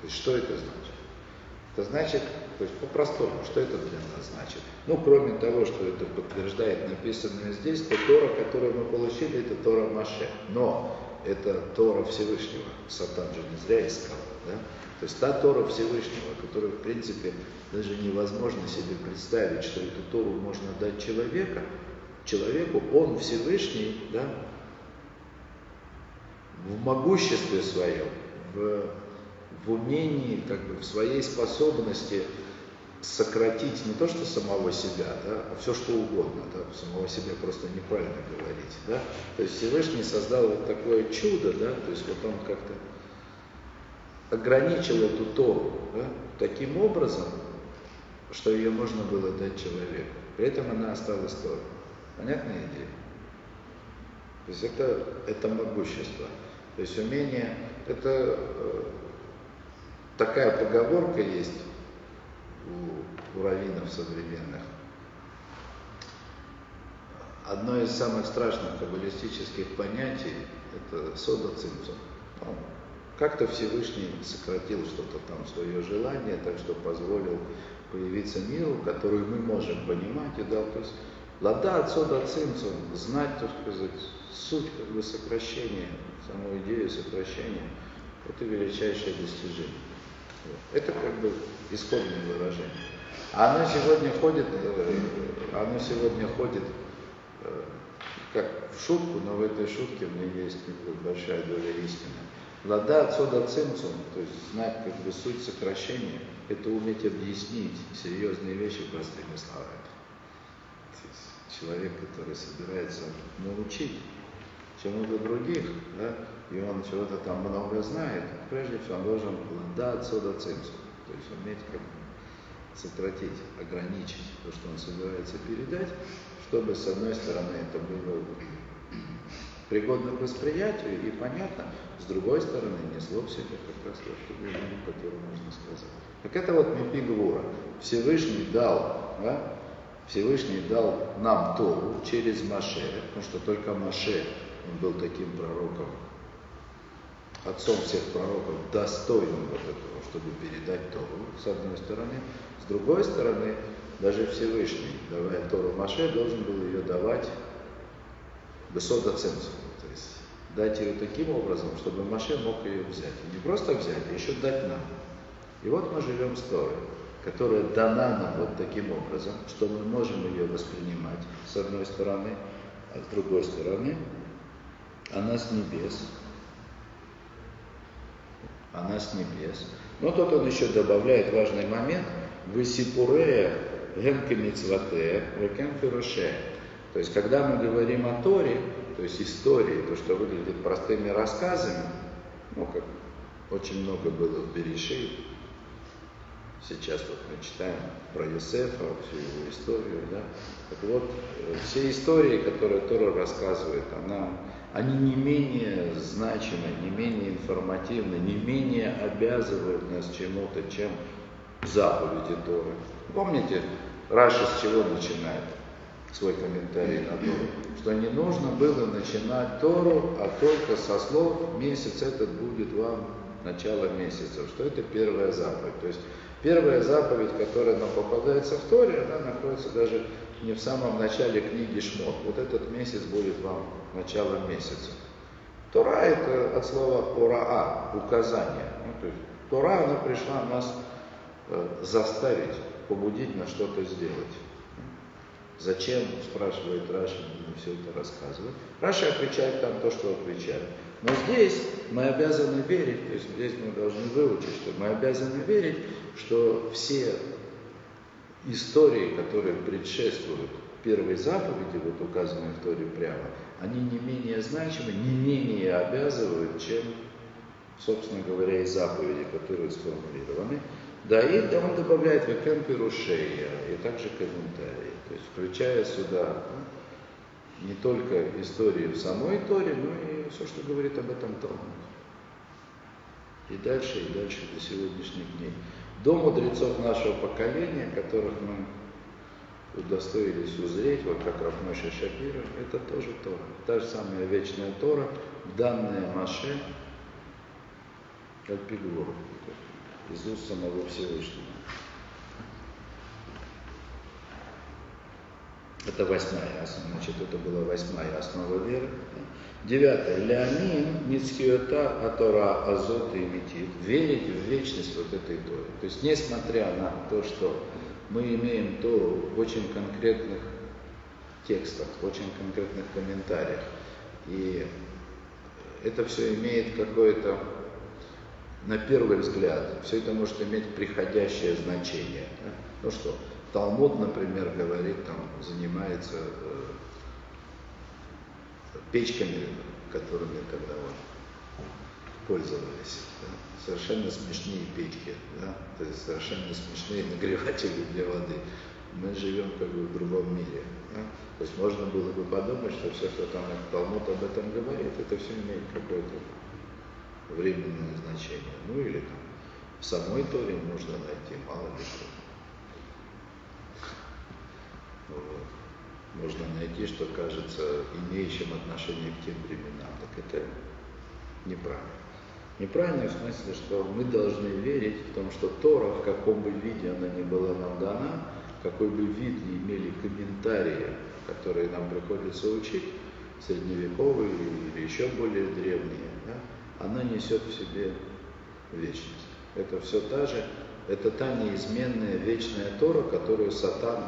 То есть, что это значит? Это значит, то есть по-простому, что это для нас значит? Ну, кроме того, что это подтверждает написанное здесь, то Тора, которую мы получили, это Тора Моше. Но это Тора Всевышнего. Сатан же не зря искал, да? То есть та Тора Всевышнего, которую, в принципе, даже невозможно себе представить, что эту Тору можно дать человека, человеку, он Всевышний, да, в могуществе своем, в в умении, как бы в своей способности сократить не то, что самого себя, да, а все, что угодно. Да, самого себя просто неправильно говорить. Да? То есть Всевышний создал вот такое чудо, да, то есть вот он как-то ограничил эту Тору, да, таким образом, что ее можно было дать человеку. При этом она осталась Торой. Понятная идея? То есть это, это могущество. То есть умение, это... Такая поговорка есть у, у раввинов современных. Одно из самых страшных каббалистических понятий – это сода цимцум. Как-то Всевышний сократил что-то там, свое желание, так что позволил появиться миру, который мы можем понимать и дал. То есть лада от сода цимцум, знать, так сказать, суть как бы сокращения, саму идею сокращения – это величайшее достижение. Это как бы исходное выражение. А оно сегодня ходит, оно сегодня ходит как в шутку, но в этой шутке в ней есть большая доля истины. Лада отсюда цимцум, то есть знать как бы суть сокращения, это уметь объяснить серьезные вещи простыми словами. Человек, который собирается научить всему для других, да, и он чего-то там много знает, прежде всего он должен да отсюда цимсу, то есть уметь как сократить, ограничить то, что он собирается передать, чтобы с одной стороны это было пригодно к восприятию и понятно, с другой стороны несло в себе как раз ту глубину, которую можно сказать. Так это вот мипигура. Всевышний дал, да, Всевышний дал нам Тору через Моше, потому что только Моше, он был таким пророком, отцом всех пророков, достойным вот этого, чтобы передать Тору, с одной стороны. С другой стороны, даже Всевышний, давая Тору Моше, должен был ее давать высота цензу, то есть дать ее таким образом, чтобы Моше мог ее взять. И не просто взять, а еще дать нам. И вот мы живем с Торой, которая дана нам вот таким образом, что мы можем ее воспринимать с одной стороны, а с другой стороны она с небес. Она с небес. Но тут он еще добавляет важный момент. Высипурея генкемицватея векенфируше. То есть, когда мы говорим о Торе, то есть истории, то, что выглядит простыми рассказами, ну, как очень много было в Берешит. Сейчас вот мы читаем про Йосефа, всю его историю, да. Так вот, все истории, которые Тора рассказывает, она, они не менее значимы, не менее информативны, не менее обязывают нас чему-то, чем заповеди Торы. Помните, Раши с чего начинает свой комментарий на Тору? Что не нужно было начинать Тору, а только со слов «месяц этот будет вам начало месяца», что это первая заповедь. То есть первая заповедь, которая нам попадается в Торе, она находится даже не в самом начале книги Шмот. Вот этот месяц будет вам началом месяца. Тора – это от слова «ораа» – указание. Ну, то есть Тора, она пришла нас э, заставить, побудить на что-то сделать. Зачем, спрашивает Раши, мы все это рассказываем. Раши отвечает там то, что отвечает. Но здесь мы обязаны верить, то есть здесь мы должны выучить, что мы обязаны верить, что все истории, которые предшествуют первой заповеди, вот указанной в Торе прямо, они не менее значимы, не менее обязывают, чем, собственно говоря, и заповеди, которые сформулированы. Да, и да, он добавляет «векен пирушея» и также комментарии, то есть включая сюда не только истории в самой Торе, но и все, что говорит об этом Талмуд. И дальше, и дальше до сегодняшних дней. До мудрецов нашего поколения, которых мы удостоились узреть, вот как Рав Моше Шапира, это тоже Тора. Та же самая вечная Тора, данная Моше, как пигвор, из уст самого Всевышнего. Это восьмая основа, значит, это была восьмая основа веры. Девятое. Леонин, Мицхиота, Атора, Азот и Метит. Верить в вечность вот этой Торы. То есть, несмотря на то, что мы имеем Тору в очень конкретных текстах, в очень конкретных комментариях, и это все имеет какое-то, на первый взгляд, все это может иметь приходящее значение. Ну что? Талмуд, например, говорит, там, занимается э, печками, которыми тогда вот пользовались. Да? Совершенно смешные печки, да? То есть совершенно смешные нагреватели для воды. Мы живем как бы в другом мире. Да? То есть можно было бы подумать, что все, что там Талмуд об этом говорит, это все имеет какое-то временное значение. Ну или там в самой Торе можно найти мало ли что. Вот. Можно найти, что кажется имеющим отношение к тем временам. Так это неправильно. Неправильно в смысле, что мы должны верить в том, что Тора, в каком бы виде она ни была нам дана, какой бы вид ни имели комментарии, которые нам приходится учить, средневековые или еще более древние, да, она несет в себе вечность. Это все та же, это та неизменная вечная Тора, которую Сатан,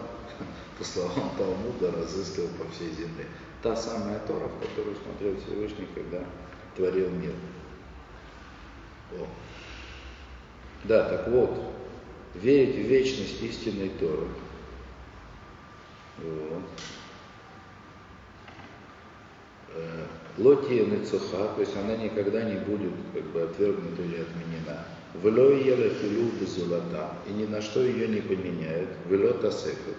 по словам Талмуда, разыскивал по всей земле. Та самая Тора, в которую смотрел Всевышний, когда творил мир. О. Да, так вот, верить в вечность истинной Торы. Вот. Лотия нецуха, то есть она никогда не будет как бы отвергнута или отменена. Вло ела хилу безулата, и ни на что ее не поменяют. Вло тасекут,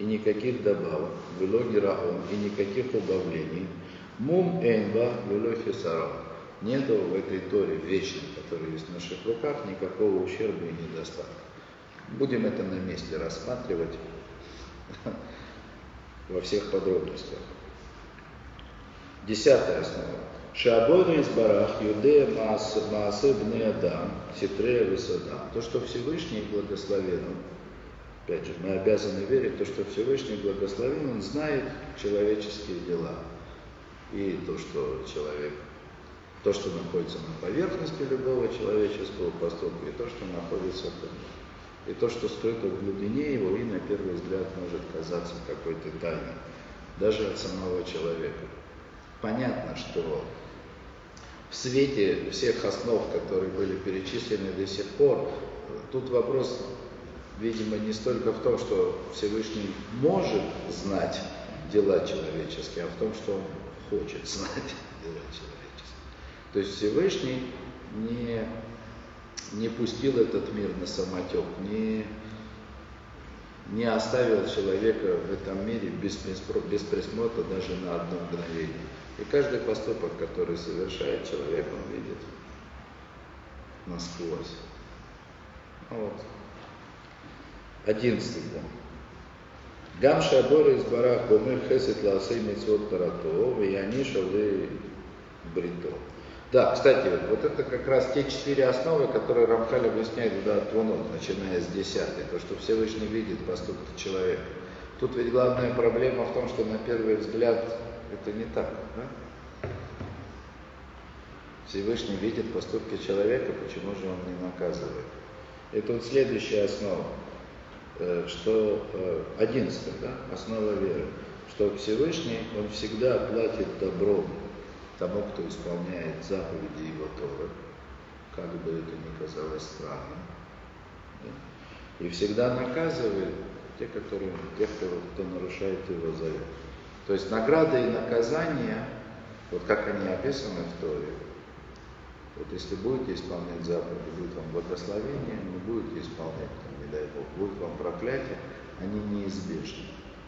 и никаких добавок. Вло гераон, и никаких убавлений. Мум эйнба вло хисара. Нету в этой торе вещи, которые есть в наших руках, никакого ущерба и недостатка. Будем это на месте рассматривать во всех подробностях. Десятая основа. Шабоны из барах, юдея маасыбный адам, ситрея высадам. То, что Всевышний благословен, опять же, мы обязаны верить в то, что Всевышний благословен, он знает человеческие дела. И то, что человек, то, что находится на поверхности любого человеческого поступка, и то, что находится там, и то, что скрыто в глубине его, и на первый взгляд может казаться какой-то тайной, даже от самого человека. Понятно, что в свете всех основ, которые были перечислены до сих пор, тут вопрос, видимо, не столько в том, что Всевышний может знать дела человеческие, а в том, что он хочет знать дела человеческие. То есть Всевышний не, не пустил этот мир на самотек, не, не оставил человека в этом мире без, без присмотра даже на одно мгновение. И каждый поступок, который совершает человек, он видит насквозь. Вот. Одиннадцатый. Гамша Бора из Бараха умер хесит лаосей митцвот таратов и аниша ле брито. Да, кстати, вот это как раз те четыре основы, которые Рамхаль объясняет в Твунот, начиная с десятой, то, что Всевышний видит поступки человека. Тут ведь главная проблема в том, что на первый взгляд это не так, да? Всевышний видит поступки человека, почему же он не наказывает? Это вот следующая основа, что одиннадцатая, да, основа веры, что Всевышний, он всегда платит добром тому, кто исполняет заповеди его Торы, как бы это ни казалось странным, да? И всегда наказывает тех, которые, тех, кто нарушает его завет. То есть награда и наказание, вот как они описаны в Торе, вот если будете исполнять заповеди, будет вам благословение, не будете исполнять, там, не дай Бог, будет вам проклятие, они неизбежны.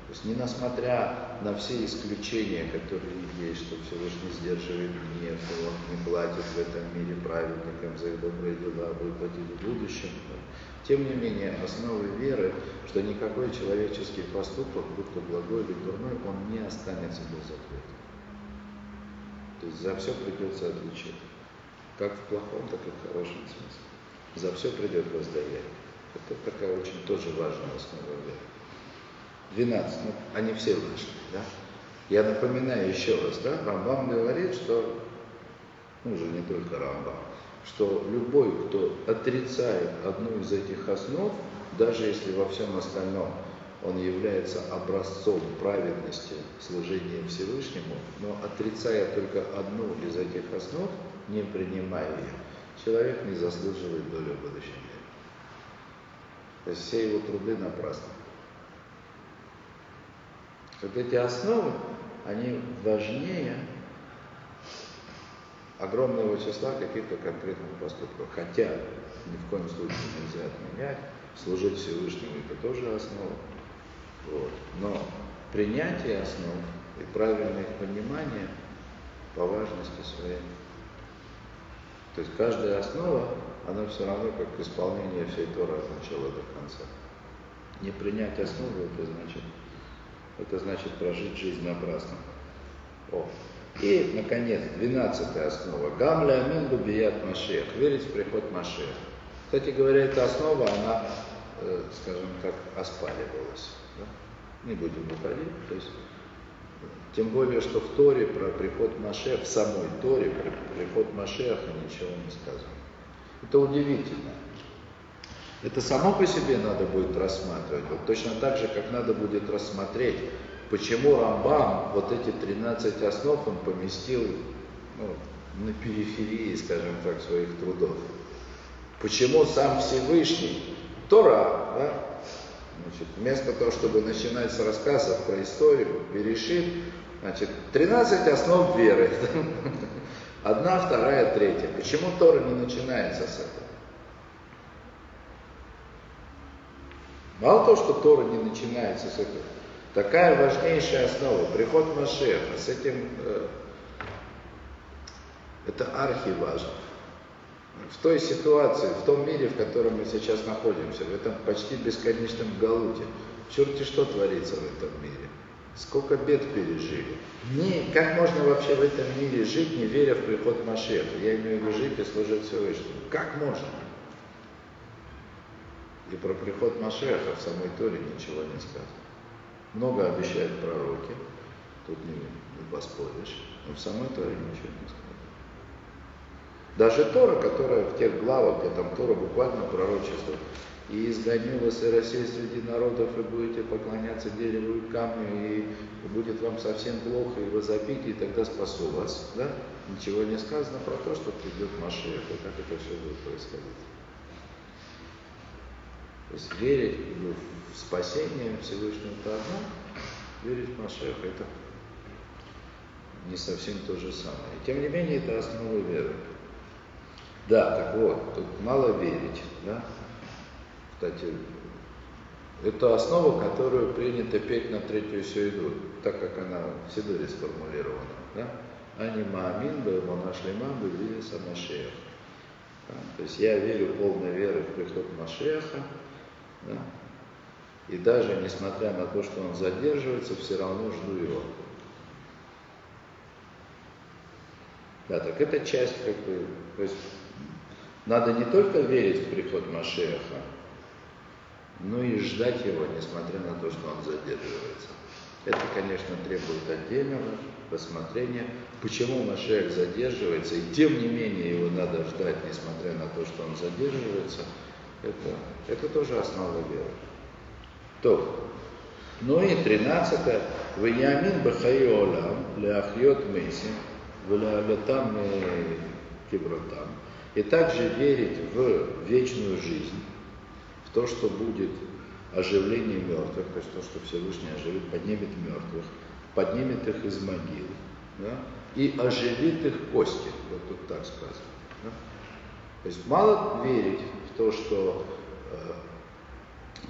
То есть, несмотря на все исключения, которые есть, что Всевышний сдерживает гнев, что он не платит в этом мире праведникам за их добрые дела, будет платить в будущем, тем не менее, основой веры, что никакой человеческий поступок, будь то благой или дурной, он не останется без ответа. То есть, за все придется отвечать. Как в плохом, так и в хорошем смысле. За все придет воздаяние. Это такая очень тоже важная основа веры. двенадцать, ну, они все вышли, да? Я напоминаю еще раз, да, Рамбам говорит, что, ну, уже не только Рамбам, что любой, кто отрицает одну из этих основ, даже если во всем остальном он является образцом праведности, служения Всевышнему, но отрицая только одну из этих основ, не принимая ее, человек не заслуживает долю будущего мира. То есть все его труды напрасны. Вот эти основы, они важнее огромного числа каких-то конкретных поступков. Хотя ни в коем случае нельзя отменять, служить Всевышнему – это тоже основа. Вот. Но принятие основ и правильное их понимание по важности своей. То есть каждая основа, она все равно как исполнение всей Торы от начала до конца. Не принять основу – это значит... Это значит прожить жизнь напрасно. О. И, наконец, двенадцатая основа. Гамля амин бубият Машех. Верить в приход Машеха. Кстати говоря, эта основа, она, э, скажем так, оспаривалась. Да? Не будем уходить. То есть, тем более, что в Торе про приход Машеха, в самой Торе про приход Машеха ничего не сказано. Это удивительно. Это само по себе надо будет рассматривать, вот точно так же, как надо будет рассмотреть, почему Рамбам вот эти тринадцать основ он поместил, ну, на периферии, скажем так, своих трудов. Почему сам Всевышний, Тора, да? Значит, вместо того, чтобы начинать с рассказов про историю, Берешит, Значит, тринадцать основ веры. Одна, вторая, третья. Почему Тора не начинается с этого? Мало того, что Тора не начинается с этого, такая важнейшая основа, приход Машеха, с этим, э, это архиважно. В той ситуации, в том мире, в котором мы сейчас находимся, в этом почти бесконечном галуте, черти что творится в этом мире, сколько бед пережили. Не, как можно вообще в этом мире жить, не веря в приход Машеха? Я имею в виду жить и служить Всевышнему. Как можно? И про приход Машеха в самой Торе ничего не сказано. Много обещают пророки, тут не, не поспоришь, но в самой Торе ничего не сказано. Даже Тора, которая в тех главах, где там Тора буквально пророчествует, и изгоню вас и Россию среди народов, и будете поклоняться дереву и камню, и будет вам совсем плохо, и вы запите, и тогда спасу вас. Да? Ничего не сказано про то, что придет Машех, и как это все будет происходить. То есть верить в спасение Всевышнего это одно, верить в Машеха это не совсем то же самое. И тем не менее это основа веры. Да, так вот, тут мало верить, да? Кстати, это основа, которую принято петь на третью сеиду, так как она в Сидуре сформулирована, да? Ани маамин беэмуна шлема беэлиса Машеха. То есть я верю полной верой в приход Машеха. Да? И даже несмотря на то, что он задерживается, все равно жду его. Да, так это часть, как бы, то есть надо не только верить в приход Машеха, но и ждать его, несмотря на то, что он задерживается. Это, конечно, требует отдельного посмотрения, почему Машех задерживается, и тем не менее его надо ждать, несмотря на то, что он задерживается. Это, это тоже основа веры. То. Ну и тринадцатое. Веямин бахай олам леахьот мейсим веалятам кибротам. И также верить в вечную жизнь, в то, что будет оживление мертвых, то есть то, что Всевышний оживит, поднимет мертвых, поднимет их из могил, да? И оживит их кости. Вот тут так сказано. Да? То есть мало верить в то, что э,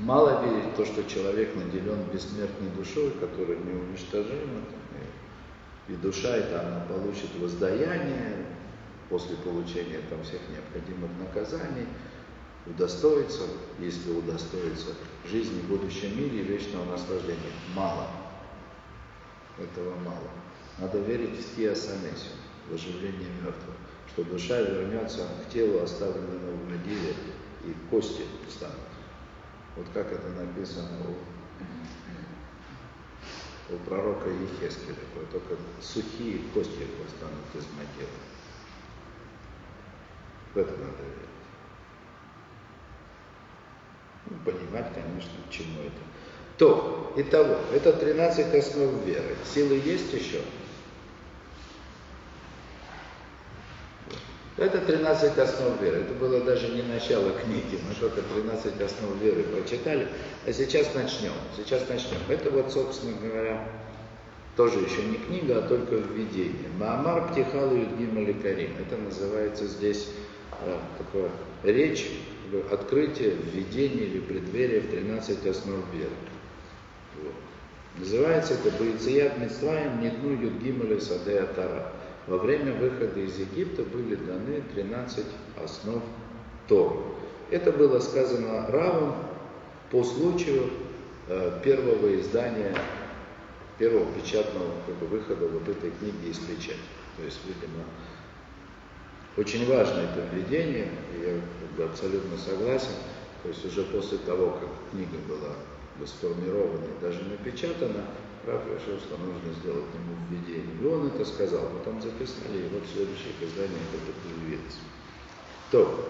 мало верить в то, что человек наделен бессмертной душой, которая неуничтожима, и, и душа эта она получит воздаяние после получения там всех необходимых наказаний, удостоится, если удостоится, жизни в будущем мире и вечного наслаждения. Мало. Этого мало. Надо верить в тиасанесию, в оживление мертвых, что душа вернется к телу, оставленному в могиле, и кости встанут. Вот как это написано у, у пророка Ехескеля, только сухие кости восстанут из могилы. В это надо верить. Понимать, конечно, к чему это. То, итого, это тринадцать основ веры. Силы есть еще? Это тринадцать основ веры. Это было даже не начало книги. Мы только тринадцать основ веры прочитали. А сейчас начнем. Сейчас начнем. Это вот, собственно говоря, тоже еще не книга, а только введение. Маамар птихалу юдгим аликарим. Это называется здесь э, такое речь, открытие, введение или преддверие в тринадцать основ веры. Вот. Называется это «Боицеят Митсраим Нитну Юдгимале Садея Тара». Во время выхода из Египта были даны тринадцать основ Торы. Это было сказано Равом по случаю первого издания, первого печатного как бы, выхода вот этой книги из печати. То есть, видимо, очень важно это введение, я абсолютно согласен, то есть уже после того, как книга была сформирована и даже напечатана, Рав решил, что нужно сделать ему введение. И он это сказал, потом записали, и вот в следующих изданиях это появилось. То.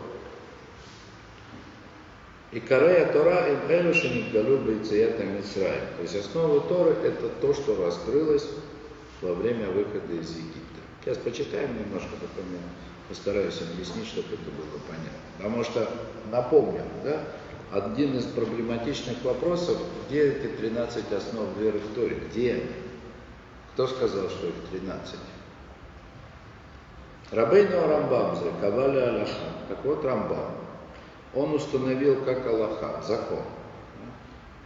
И Карея Тора и Элюшиник Галюба и Цият Амисраиль. То есть основа Торы это то, что раскрылось во время выхода из Египта. Сейчас почитаем немножко, потом я постараюсь объяснить, чтобы это было понятно. Потому что, напомню, да, один из проблематичных вопросов, где эти тринадцать основ веры в Торе, где они? Кто сказал, что их тринадцать? Рабейну Рамбам заковали Аллаха. Так вот, Рамбам, он установил как Аллаха, закон.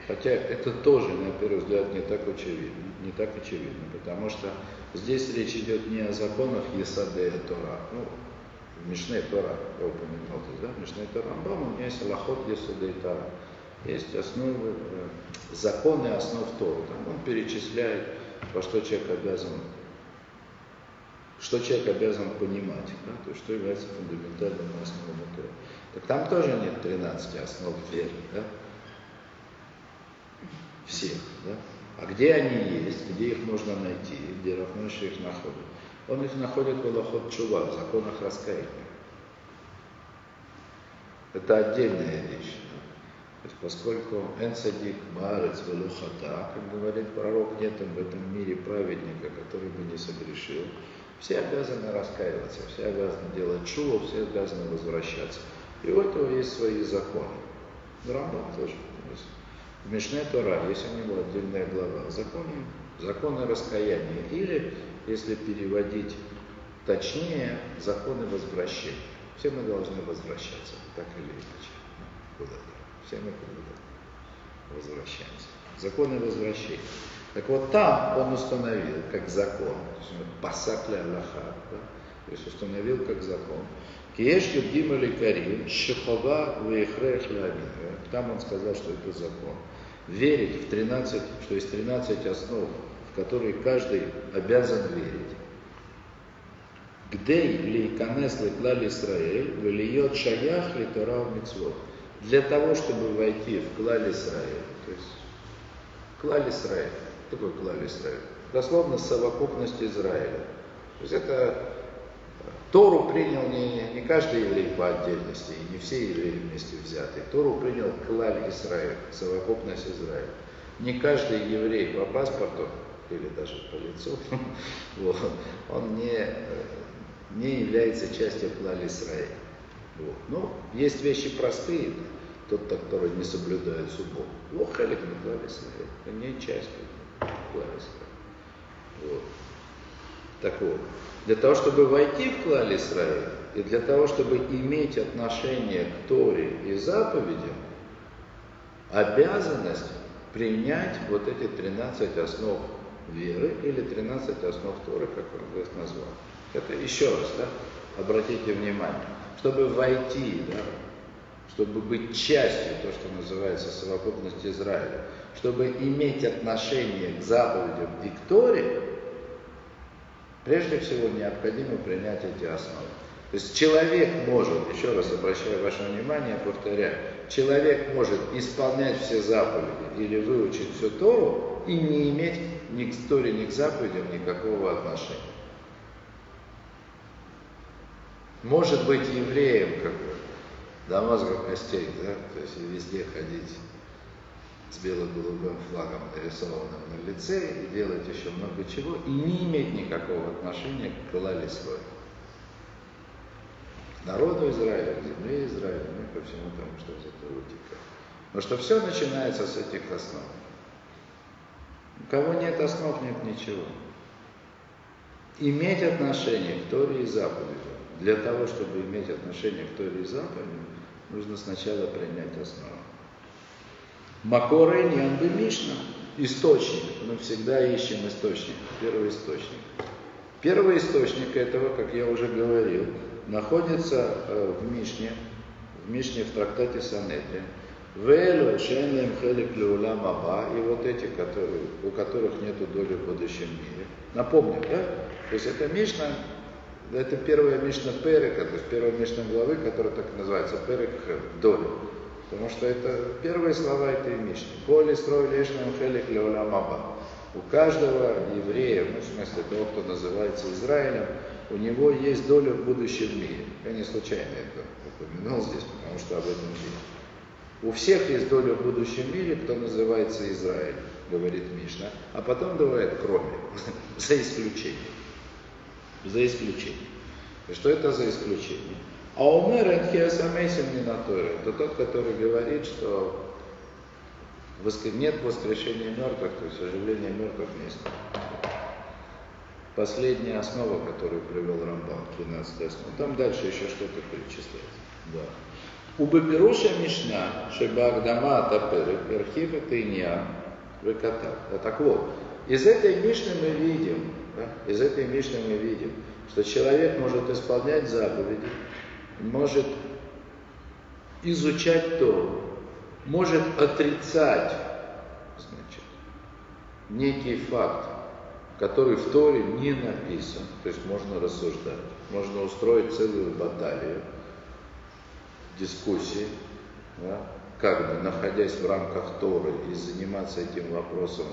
Хотя это тоже, на первый взгляд, не так очевидно, не так очевидно, потому что здесь речь идет не о законах Есадея Тора, ну, в Мишне Тора, я упоминал здесь, да, в Мишне Тора, Рамбам, у меня есть Аллахот Есадея Тора, есть основы, законы основ Тора, там он перечисляет, во что человек обязан, что человек обязан понимать, да, то есть что является фундаментальным основами Тора. Так там тоже нет тринадцати основ веры, да? Всех, да? А где они есть, где их можно найти, где Рав Моше их находит? Он их находит в Алахот Чува, в законах раскаяния. Это отдельная вещь. Да? То есть, поскольку энсадик маарец велухата, как говорит пророк, нет в этом мире праведника, который бы не согрешил, все обязаны раскаиваться, все обязаны делать чува, все обязаны возвращаться. И у этого есть свои законы. Рамбам тоже. В Мишне Тора есть у него отдельная глава законы, законы раскаяния, или, если переводить точнее, законы возвращения. Все мы должны возвращаться, так или иначе, куда-то. Все мы куда-то возвращаемся. Законы возвращения. Так вот, там он установил как закон, пасакля Аллаха, да? То есть установил как закон. Киешки Димали Карим, Шихова Вейхрехлямин. Там он сказал, что это закон. Верить в тринадцать, что есть тринадцать основ, в которые каждый обязан верить. Гдей лейканес леклаль Исраэль, влиет шаях литора мицвот. Для того, чтобы войти в клаль Исраэль. То есть клаль Исраэль. Что такое клаль Исраэль? Дословно совокупность Израиля. То есть это Тору принял не, не каждый еврей по отдельности, и не все евреи вместе взятые. Тору принял клаль Исраэль, совокупность Израиля. Не каждый еврей по паспорту, или даже по лицу, вот, он не, не является частью клаль Исраэля. Вот. Но есть вещи простые, тот, который не соблюдает субботу. Лох халик на клаль Исраэль, это не часть клаль Исраэль. Вот. Так вот, для того, чтобы войти в клаль Исраэль, и для того, чтобы иметь отношение к Торе и заповедям, обязанность принять вот эти тринадцать основ веры, или тринадцать основ Торы, как он здесь назвал. Это еще раз, да, обратите внимание, чтобы войти, да, чтобы быть частью, то, что называется совокупность Израиля, чтобы иметь отношение к заповедям и к Торе, прежде всего, необходимо принять эти основы. То есть человек может, еще раз обращаю ваше внимание, повторяю, человек может исполнять все заповеди или выучить всю Тору и не иметь ни к Торе, ни к заповедям никакого отношения. Может быть евреем, как бы, до мозга костей, да, то есть и везде ходить с бело-голубым флагом, нарисованным на лице, и делать еще много чего, и не иметь никакого отношения к клаль Исраэль, к народу Израиля, к земле Израиля, ну и ко всему тому, что из этого вытекает. Потому что все начинается с этих основ. У кого нет основ, нет ничего. Иметь отношение к Торе и заповедям. Для того, чтобы иметь отношение к Торе и заповедям, нужно сначала принять основу. Макоры не бы Мишна. Источник. Мы всегда ищем источник. Первоисточник. Первоисточник этого, как я уже говорил, находится в Мишне, в Мишне в трактате Санедрин. Велю шенем хелик леула маба. И вот эти, которые, у которых нету доли в будущем мире. Напомню, да? То есть это Мишна, это первая Мишна Перека, то есть первая Мишна главы, которая так называется Перек доли. Потому что это первые слова этой Мишны. «Коли строй лешным хелик леолам аба». У каждого еврея, ну, в смысле того, кто называется Израилем, у него есть доля в будущем мире. Я не случайно это упомянул здесь, потому что об этом говорит. У всех есть доля в будущем мире, кто называется Израиль, говорит Мишна, а потом давает кроме, за исключением. За исключением. И что это за исключение? А умер энхиасамейсим минаторе, это тот, который говорит, что нет воскрешения мертвых, то есть оживления мертвых не есть. последняя основа, которую привел Рамбам, тринадцатая основа. Там дальше еще что-то перечисляется. Да. Убапируша Мишна, Шибагдама Тапыры, Верхива Тайня, Выката. Так вот, из этой Мишны мы видим, да, из этой Мишны мы видим, что человек может исполнять заповеди, может изучать Тору, может отрицать, значит, некий факт, который в Торе не написан. То есть можно рассуждать, можно устроить целую баталию, дискуссии, да, как бы находясь в рамках Торы и заниматься этим вопросом,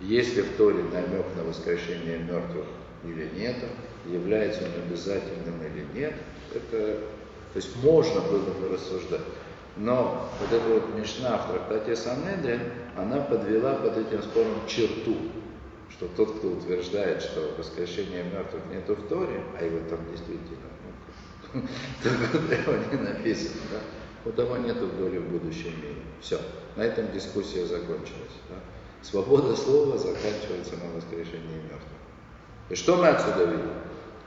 есть ли в Торе намек на воскрешение мертвых или нет, является он обязательным или нет. Это, то есть можно было бы рассуждать. Но вот эта вот Мишна в трактате Санедрин, она подвела под этим спором черту, что тот, кто утверждает, что воскрешение мертвых нету в Торе, а его там действительно, ну, его не написано, да? У того нету доли в будущем мире. Все, на этом дискуссия закончилась. Да? Свобода слова заканчивается на воскрешении мертвых. И что мы отсюда видим?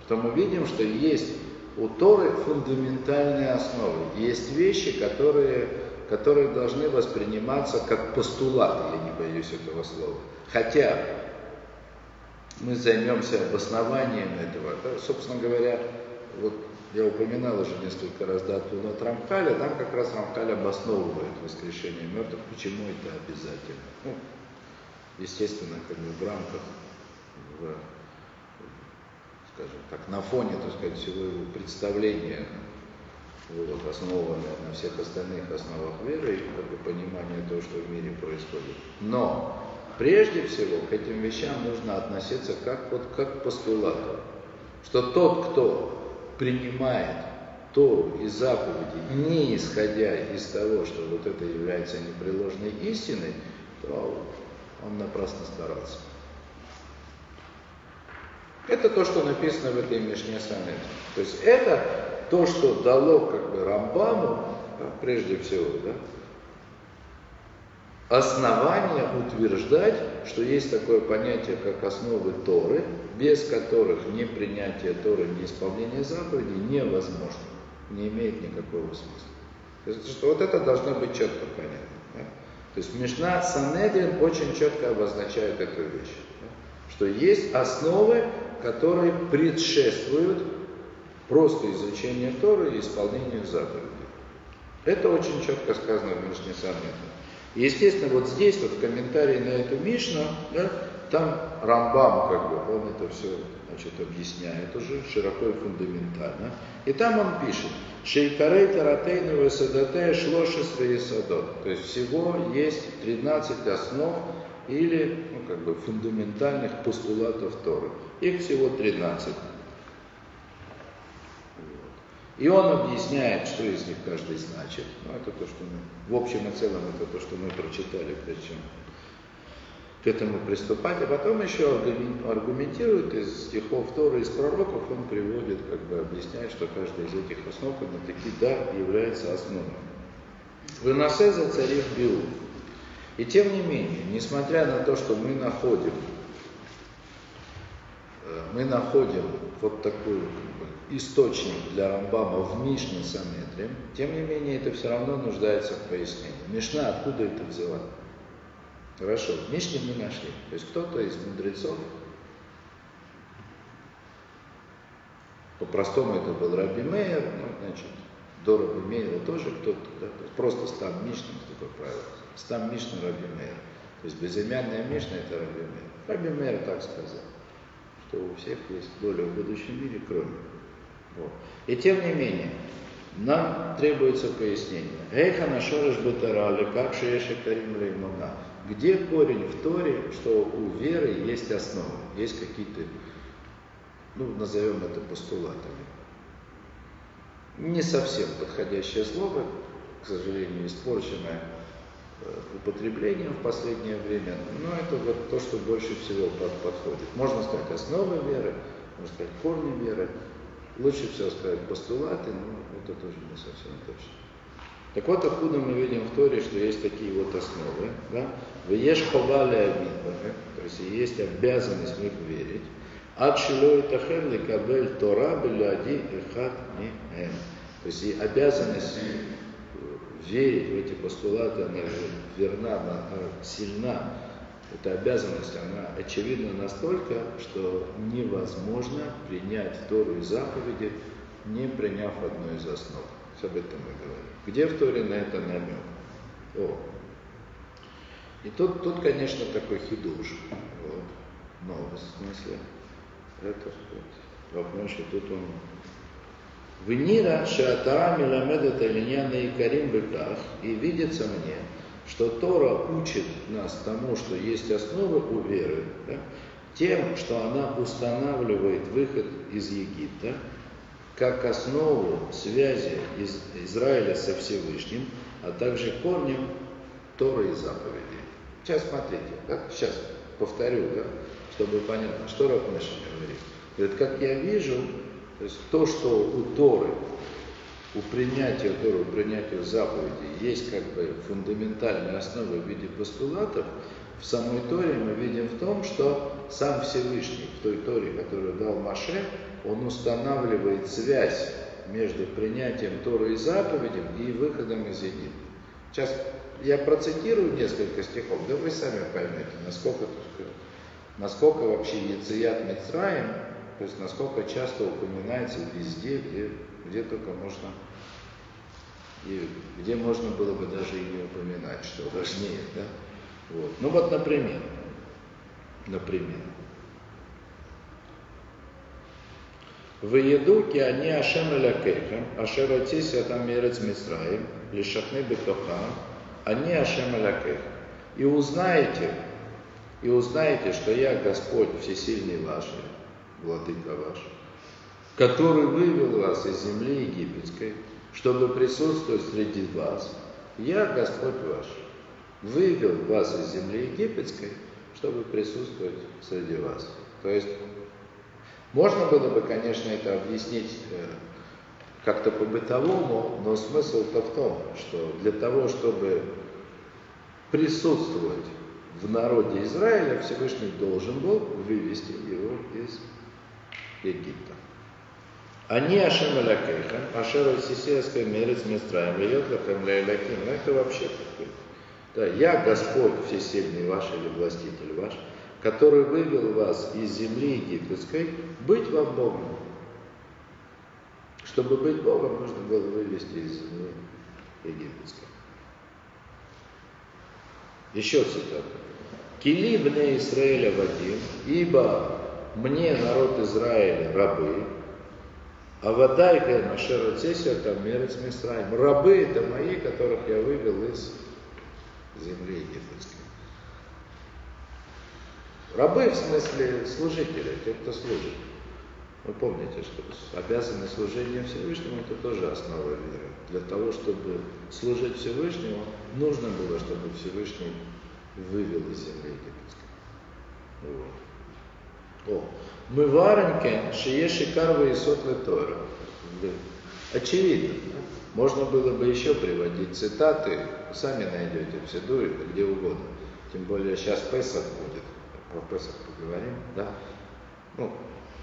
Что мы видим, что есть у Торы фундаментальные основы. Есть вещи, которые, которые должны восприниматься как постулат, я не боюсь этого слова. Хотя мы займемся обоснованием этого. Да, собственно говоря, вот я упоминал уже несколько раз до Твунот Рамхаля, там как раз Рамхаль обосновывает воскрешение мертвых, почему это обязательно. Ну, естественно, как бы в рамках, в, скажем так, на фоне, так сказать, всего его представления, вот, основанное на всех остальных основах веры и как бы понимание того, что в мире происходит. Но прежде всего к этим вещам нужно относиться как, вот, как к постулату, что тот, кто принимает Тору и заповеди, не исходя из того, что вот это является непреложной истиной, то он напрасно старался. Это то, что написано в этой Мишне Санедрин. То есть это то, что дало как бы Рамбаму, прежде всего, да, основание утверждать, что есть такое понятие, как основы Торы, без которых ни принятие Торы, ни исполнение заповедей невозможно, не имеет никакого смысла. То есть, что вот это должно быть четко понятно. Да? То есть Мишна Санедрин очень четко обозначает эту вещь, да? Что есть основы, которые предшествуют просто изучению Торы и исполнению заповедей. Это очень четко сказано в Мишне Санедрин. Естественно, вот здесь, вот в комментарии на эту Мишну, да, там Рамбам, как бы, он это все, значит, объясняет уже широко и фундаментально. И там он пишет: «Шейкарей таратейну весадатей шлошестве и садот». То есть всего есть тринадцать основ, или, ну, как бы, фундаментальных постулатов Торы. Их всего тринадцать. И он объясняет, что из них каждый значит. Ну, это то, что мы, в общем и целом, это то, что мы прочитали, причем к этому приступать. А потом еще аргументирует из стихов Торы, из пророков, он приводит, как бы объясняет, что каждая из этих основ, она таки, да, является основой. «Выносе за царев биу». И тем не менее, несмотря на то, что мы находим, мы находим вот такой источник для Рамбама в Мишне Санедрин, тем не менее это все равно нуждается в пояснении. Мишна откуда это взяла? Хорошо, в Мишне мы нашли. То есть кто-то из мудрецов, по-простому это был Раби Меир, ну, значит, до Раби Меира тоже кто-то, да? Просто стам Мишна, такое правило. Стам Мишна Раби Меир. То есть безымянная Мишна — это Раби Меир. Раби Меир так сказал, что у всех есть доля в будущем мире, кроме. Вот. И тем не менее, нам требуется пояснение. Эйха нашореш бетарали, как шееши карим Рей Муна. Где корень в Торе, что у веры есть основа, есть какие-то, ну, назовем это постулатами. Не совсем подходящее слово, к сожалению, испорченное употреблением в последнее время, но это вот то, что больше всего подходит. Можно сказать основы веры, можно сказать корни веры, лучше всего сказать постулаты, но это тоже не совсем точно. Так вот, откуда мы видим в Торе, что есть такие вот основы, да? То есть есть обязанность в них верить. Ад шилой тахен лекабель тора бельадин эхат миэм. То есть и обязанность верить в эти постулаты, она верна, она сильна. Эта обязанность, она очевидна настолько, что невозможно принять Тору и заповеди, не приняв одну из основ. Об этом мы говорим. Где в Торе на это намек? О. И тут, тут конечно, такой хидуш. Вот. Но в смысле, это вот, Рав Моше, тут он... Венира шатаа миламедет алиньяна и карим беках, и видится мне, что Тора учит нас тому, что есть основы у веры, да, тем, что она устанавливает выход из Египта, как основу связи из Израиля со Всевышним, а также корнем Торы и заповедей. Сейчас смотрите, да? Сейчас повторю, да? Чтобы понятно, что Рав Моше говорит. Говорит, как я вижу, то есть то, что у Торы, у принятия Торы, у принятия заповедей есть как бы фундаментальная основа в виде постулатов, в самой Торе мы видим в том, что сам Всевышний в той Торе, которую дал Моше, он устанавливает связь между принятием Торы и заповедям и выходом из Египта. Сейчас я процитирую несколько стихов, да вы сами поймете, насколько, насколько вообще Яцият Мицраим, то есть насколько часто упоминается везде, где, где только можно, и где можно было бы даже и не упоминать, что важнее, да? Вот. Ну вот, например, например, в едуке они ашем элакеха, ашератися там мерец мицраим, лишахны бетоха, они ашем элакеха. И узнаете, и узнаете, что я Господь всесильный ваш, владыка ваш, который вывел вас из земли египетской, чтобы присутствовать среди вас. Я Господь ваш, вывел вас из земли египетской, чтобы присутствовать среди вас. То есть можно было бы, конечно, это объяснить как-то по-бытовому, но смысл-то в том, что для того, чтобы присутствовать в народе Израиля, Всевышний должен был вывести его из Египта. Они ашем элакейха, ашер сисейская мерец мистраем, льет лахем лейлаким. Ну это вообще какой-то. Да, я Господь всесильный ваш или властитель ваш, который вывел вас из земли египетской, быть вам Богом. Чтобы быть Богом, нужно было вывести из земли египетской. Еще цитата. Кили бне Исраэля вадим, ибо мне народ Израиля рабы, а вадайка машера цесия там мерец мисраим. Рабы это мои, которых я вывел из земли египетской. Рабы в смысле служители, те, кто служит. Вы помните, что обязаны служение Всевышнему, это тоже основа веры. Для того, чтобы служить Всевышнему, нужно было, чтобы Всевышний вывел из земли египетской. Вот. О, мы вареньке, шие шикарвы и сотлы Торы. Очевидно. Можно было бы еще приводить цитаты, сами найдете в Сидуре, где угодно. Тем более сейчас Песах будет, про Песах поговорим, да? Ну,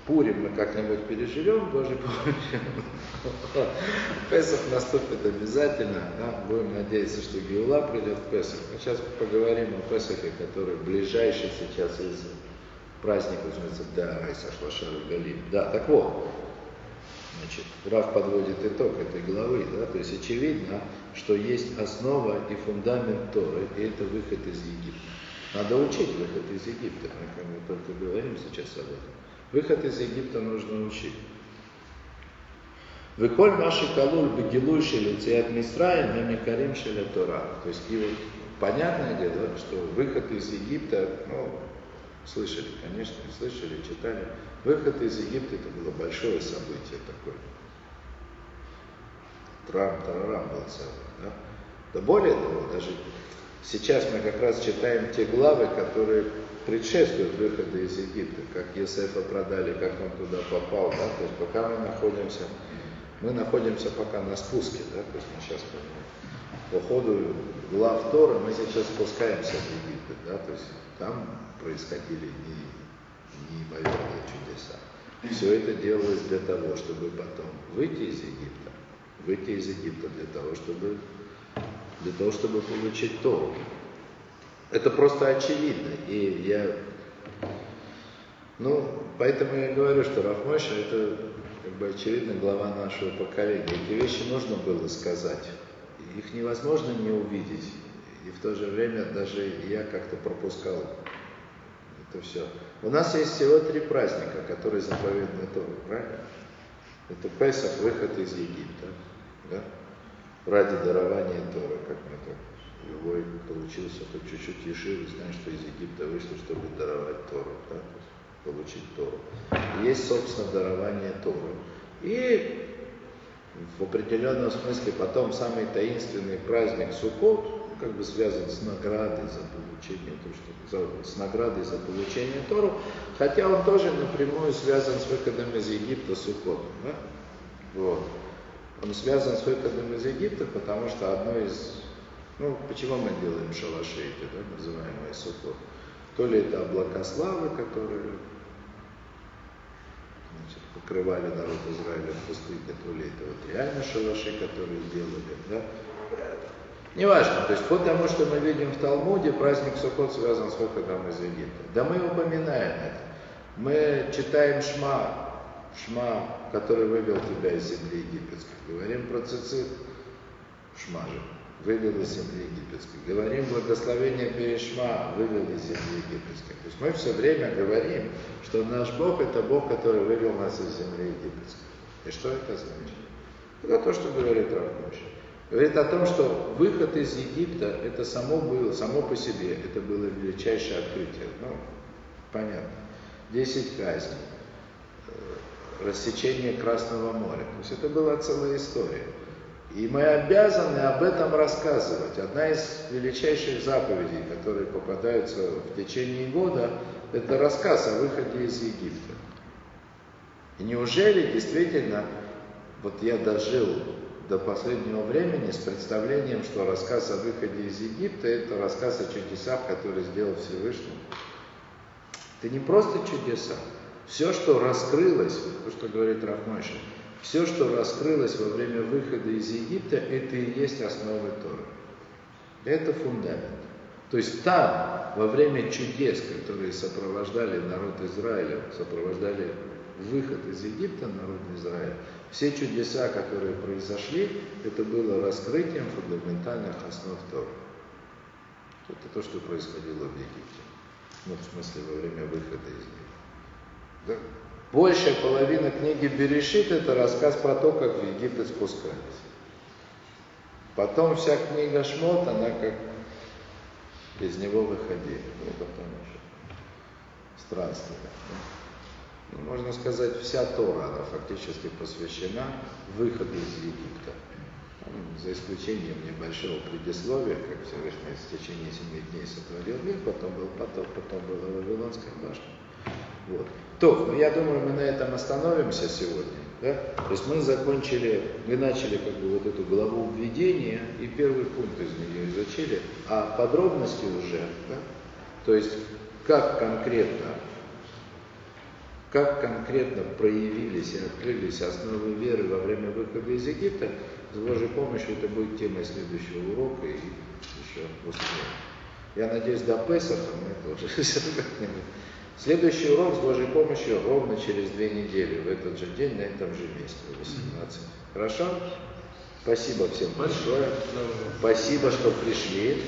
Пурим мы как-нибудь переживем, Божьей помощью. Песах наступит обязательно, да? Будем надеяться, что Геула придет в Песах. А сейчас поговорим о Песахе, который ближайший сейчас из праздника, называется Даарайса Шлашар Галим. Да, так вот. Значит, Рав подводит итог этой главы, да, то есть очевидно, что есть основа и фундамент Торы, и это выход из Египта. Надо учить выход из Египта, мы только говорим сейчас об этом. Выход из Египта нужно учить. Выколь маши калуль бегилуйши лицеят мисраим и микарим шеля Тора. То есть и вот понятное дело, что выход из Египта, ну, слышали, конечно, слышали, читали. Выход из Египта это было большое событие такое. Трам-тарарам был целый, да? Да более того, даже сейчас мы как раз читаем те главы, которые предшествуют выходу из Египта, как Есефа продали, как он туда попал, да? То есть пока мы находимся, мы находимся пока на спуске, да? То есть мы сейчас по ходу глав Торы мы сейчас спускаемся в Египет, да? То есть там происходили не неимоверные чудеса. Все это делалось для того, чтобы потом выйти из Египта, выйти из Египта для того, чтобы, для того, чтобы получить Тору. Это просто очевидно. И я, ну, поэтому я говорю, что Рав Мойше — это, как бы, очевидно, глава нашего поколения. Эти вещи нужно было сказать. Их невозможно не увидеть. И в то же время даже я как-то пропускал это все. У нас есть всего три праздника, которые заповеданы Торой, правильно? Это Песах, выход из Египта, да? Ради дарования Торы, как мы так. Любой получился хоть чуть-чуть ешивы, знает, что из Египта вышло, чтобы даровать Тору, да? Получить Тору. Есть, собственно, дарование Торы. И в определенном смысле потом самый таинственный праздник Суккот, как бы связан с наградой за получение, то, что, с наградой за получение Тору, хотя он тоже напрямую связан с выходом из Египта Суккотом. Да? Вот. Он связан с выходом из Египта, потому что одно из... Ну, почему мы делаем шалаши, да, называемые Суккот? То ли это облака славы, которые, значит, покрывали народ Израиля в пустыне, то ли это вот реально шалаши, которые делали, да? Неважно, то есть по тому, что мы видим в Талмуде, праздник Суккот связан с выходом из Египта. Да мы упоминаем это. Мы читаем Шма, Шма, который вывел тебя из земли египетской. Говорим про цицит, Шма же, вывел из земли египетской. Говорим благословение Перешма, вывел из земли египетской. То есть мы все время говорим, что наш Бог — это Бог, который вывел нас из земли египетской. И что это значит? Это то, что говорит Рав Мойше. Говорит о том, что выход из Египта — это само было, само по себе, это было величайшее открытие. Ну, понятно. Десять казней, рассечение Красного моря. То есть это была целая история. И мы обязаны об этом рассказывать. Одна из величайших заповедей, которые попадаются в течение года, это рассказ о выходе из Египта. И неужели действительно, вот я дожил до последнего времени с представлением, что рассказ о выходе из Египта — это рассказ о чудесах, которые сделал Всевышний. Это не просто чудеса. Все, что раскрылось, то, что говорит Рав Мойше, все, что раскрылось во время выхода из Египта, это и есть основы Торы. Это фундамент. То есть там, во время чудес, которые сопровождали народ Израиля, сопровождали выход из Египта народ Израиля, все чудеса, которые произошли, это было раскрытием фундаментальных основ Торы. Это то, что происходило в Египте. Ну, в смысле, во время выхода из Египта. Да? Большая половина книги Берешит — это рассказ про то, как в Египет спускались. Потом вся книга Шмот, она как из него выходила. Ну, потом еще странствие. Можно сказать, вся Тора, она фактически посвящена выходу из Египта. За исключением небольшого предисловия, как Всевышний в течение семи дней сотворил мир, потом был потоп, потом была Вавилонская башня. Вот. То, ну я думаю, мы на этом остановимся сегодня. Да? То есть мы закончили, мы начали как бы вот эту главу введения, и первый пункт из нее изучили, а подробности уже, да? То есть как конкретно Как конкретно проявились и открылись основы веры во время выхода из Египта, с Божьей помощью это будет темой следующего урока и еще после. Я надеюсь, до Песаха мы тоже все как-нибудь. Следующий урок с Божьей помощью ровно через две недели, в этот же день, на этом же месте, восемнадцать. Хорошо? Спасибо всем большое. Спасибо, что пришли.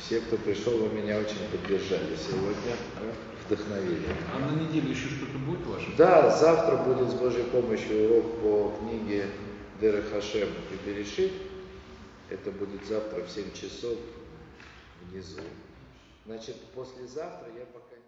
Все, кто пришел, вы меня очень поддержали сегодня. Вдохновили. А на неделю еще что-то будет ваше? Да, завтра будет с Божьей помощью урок по книге Дер-Хашем и Берешит. Это будет завтра в семь часов внизу. Значит, послезавтра я пока...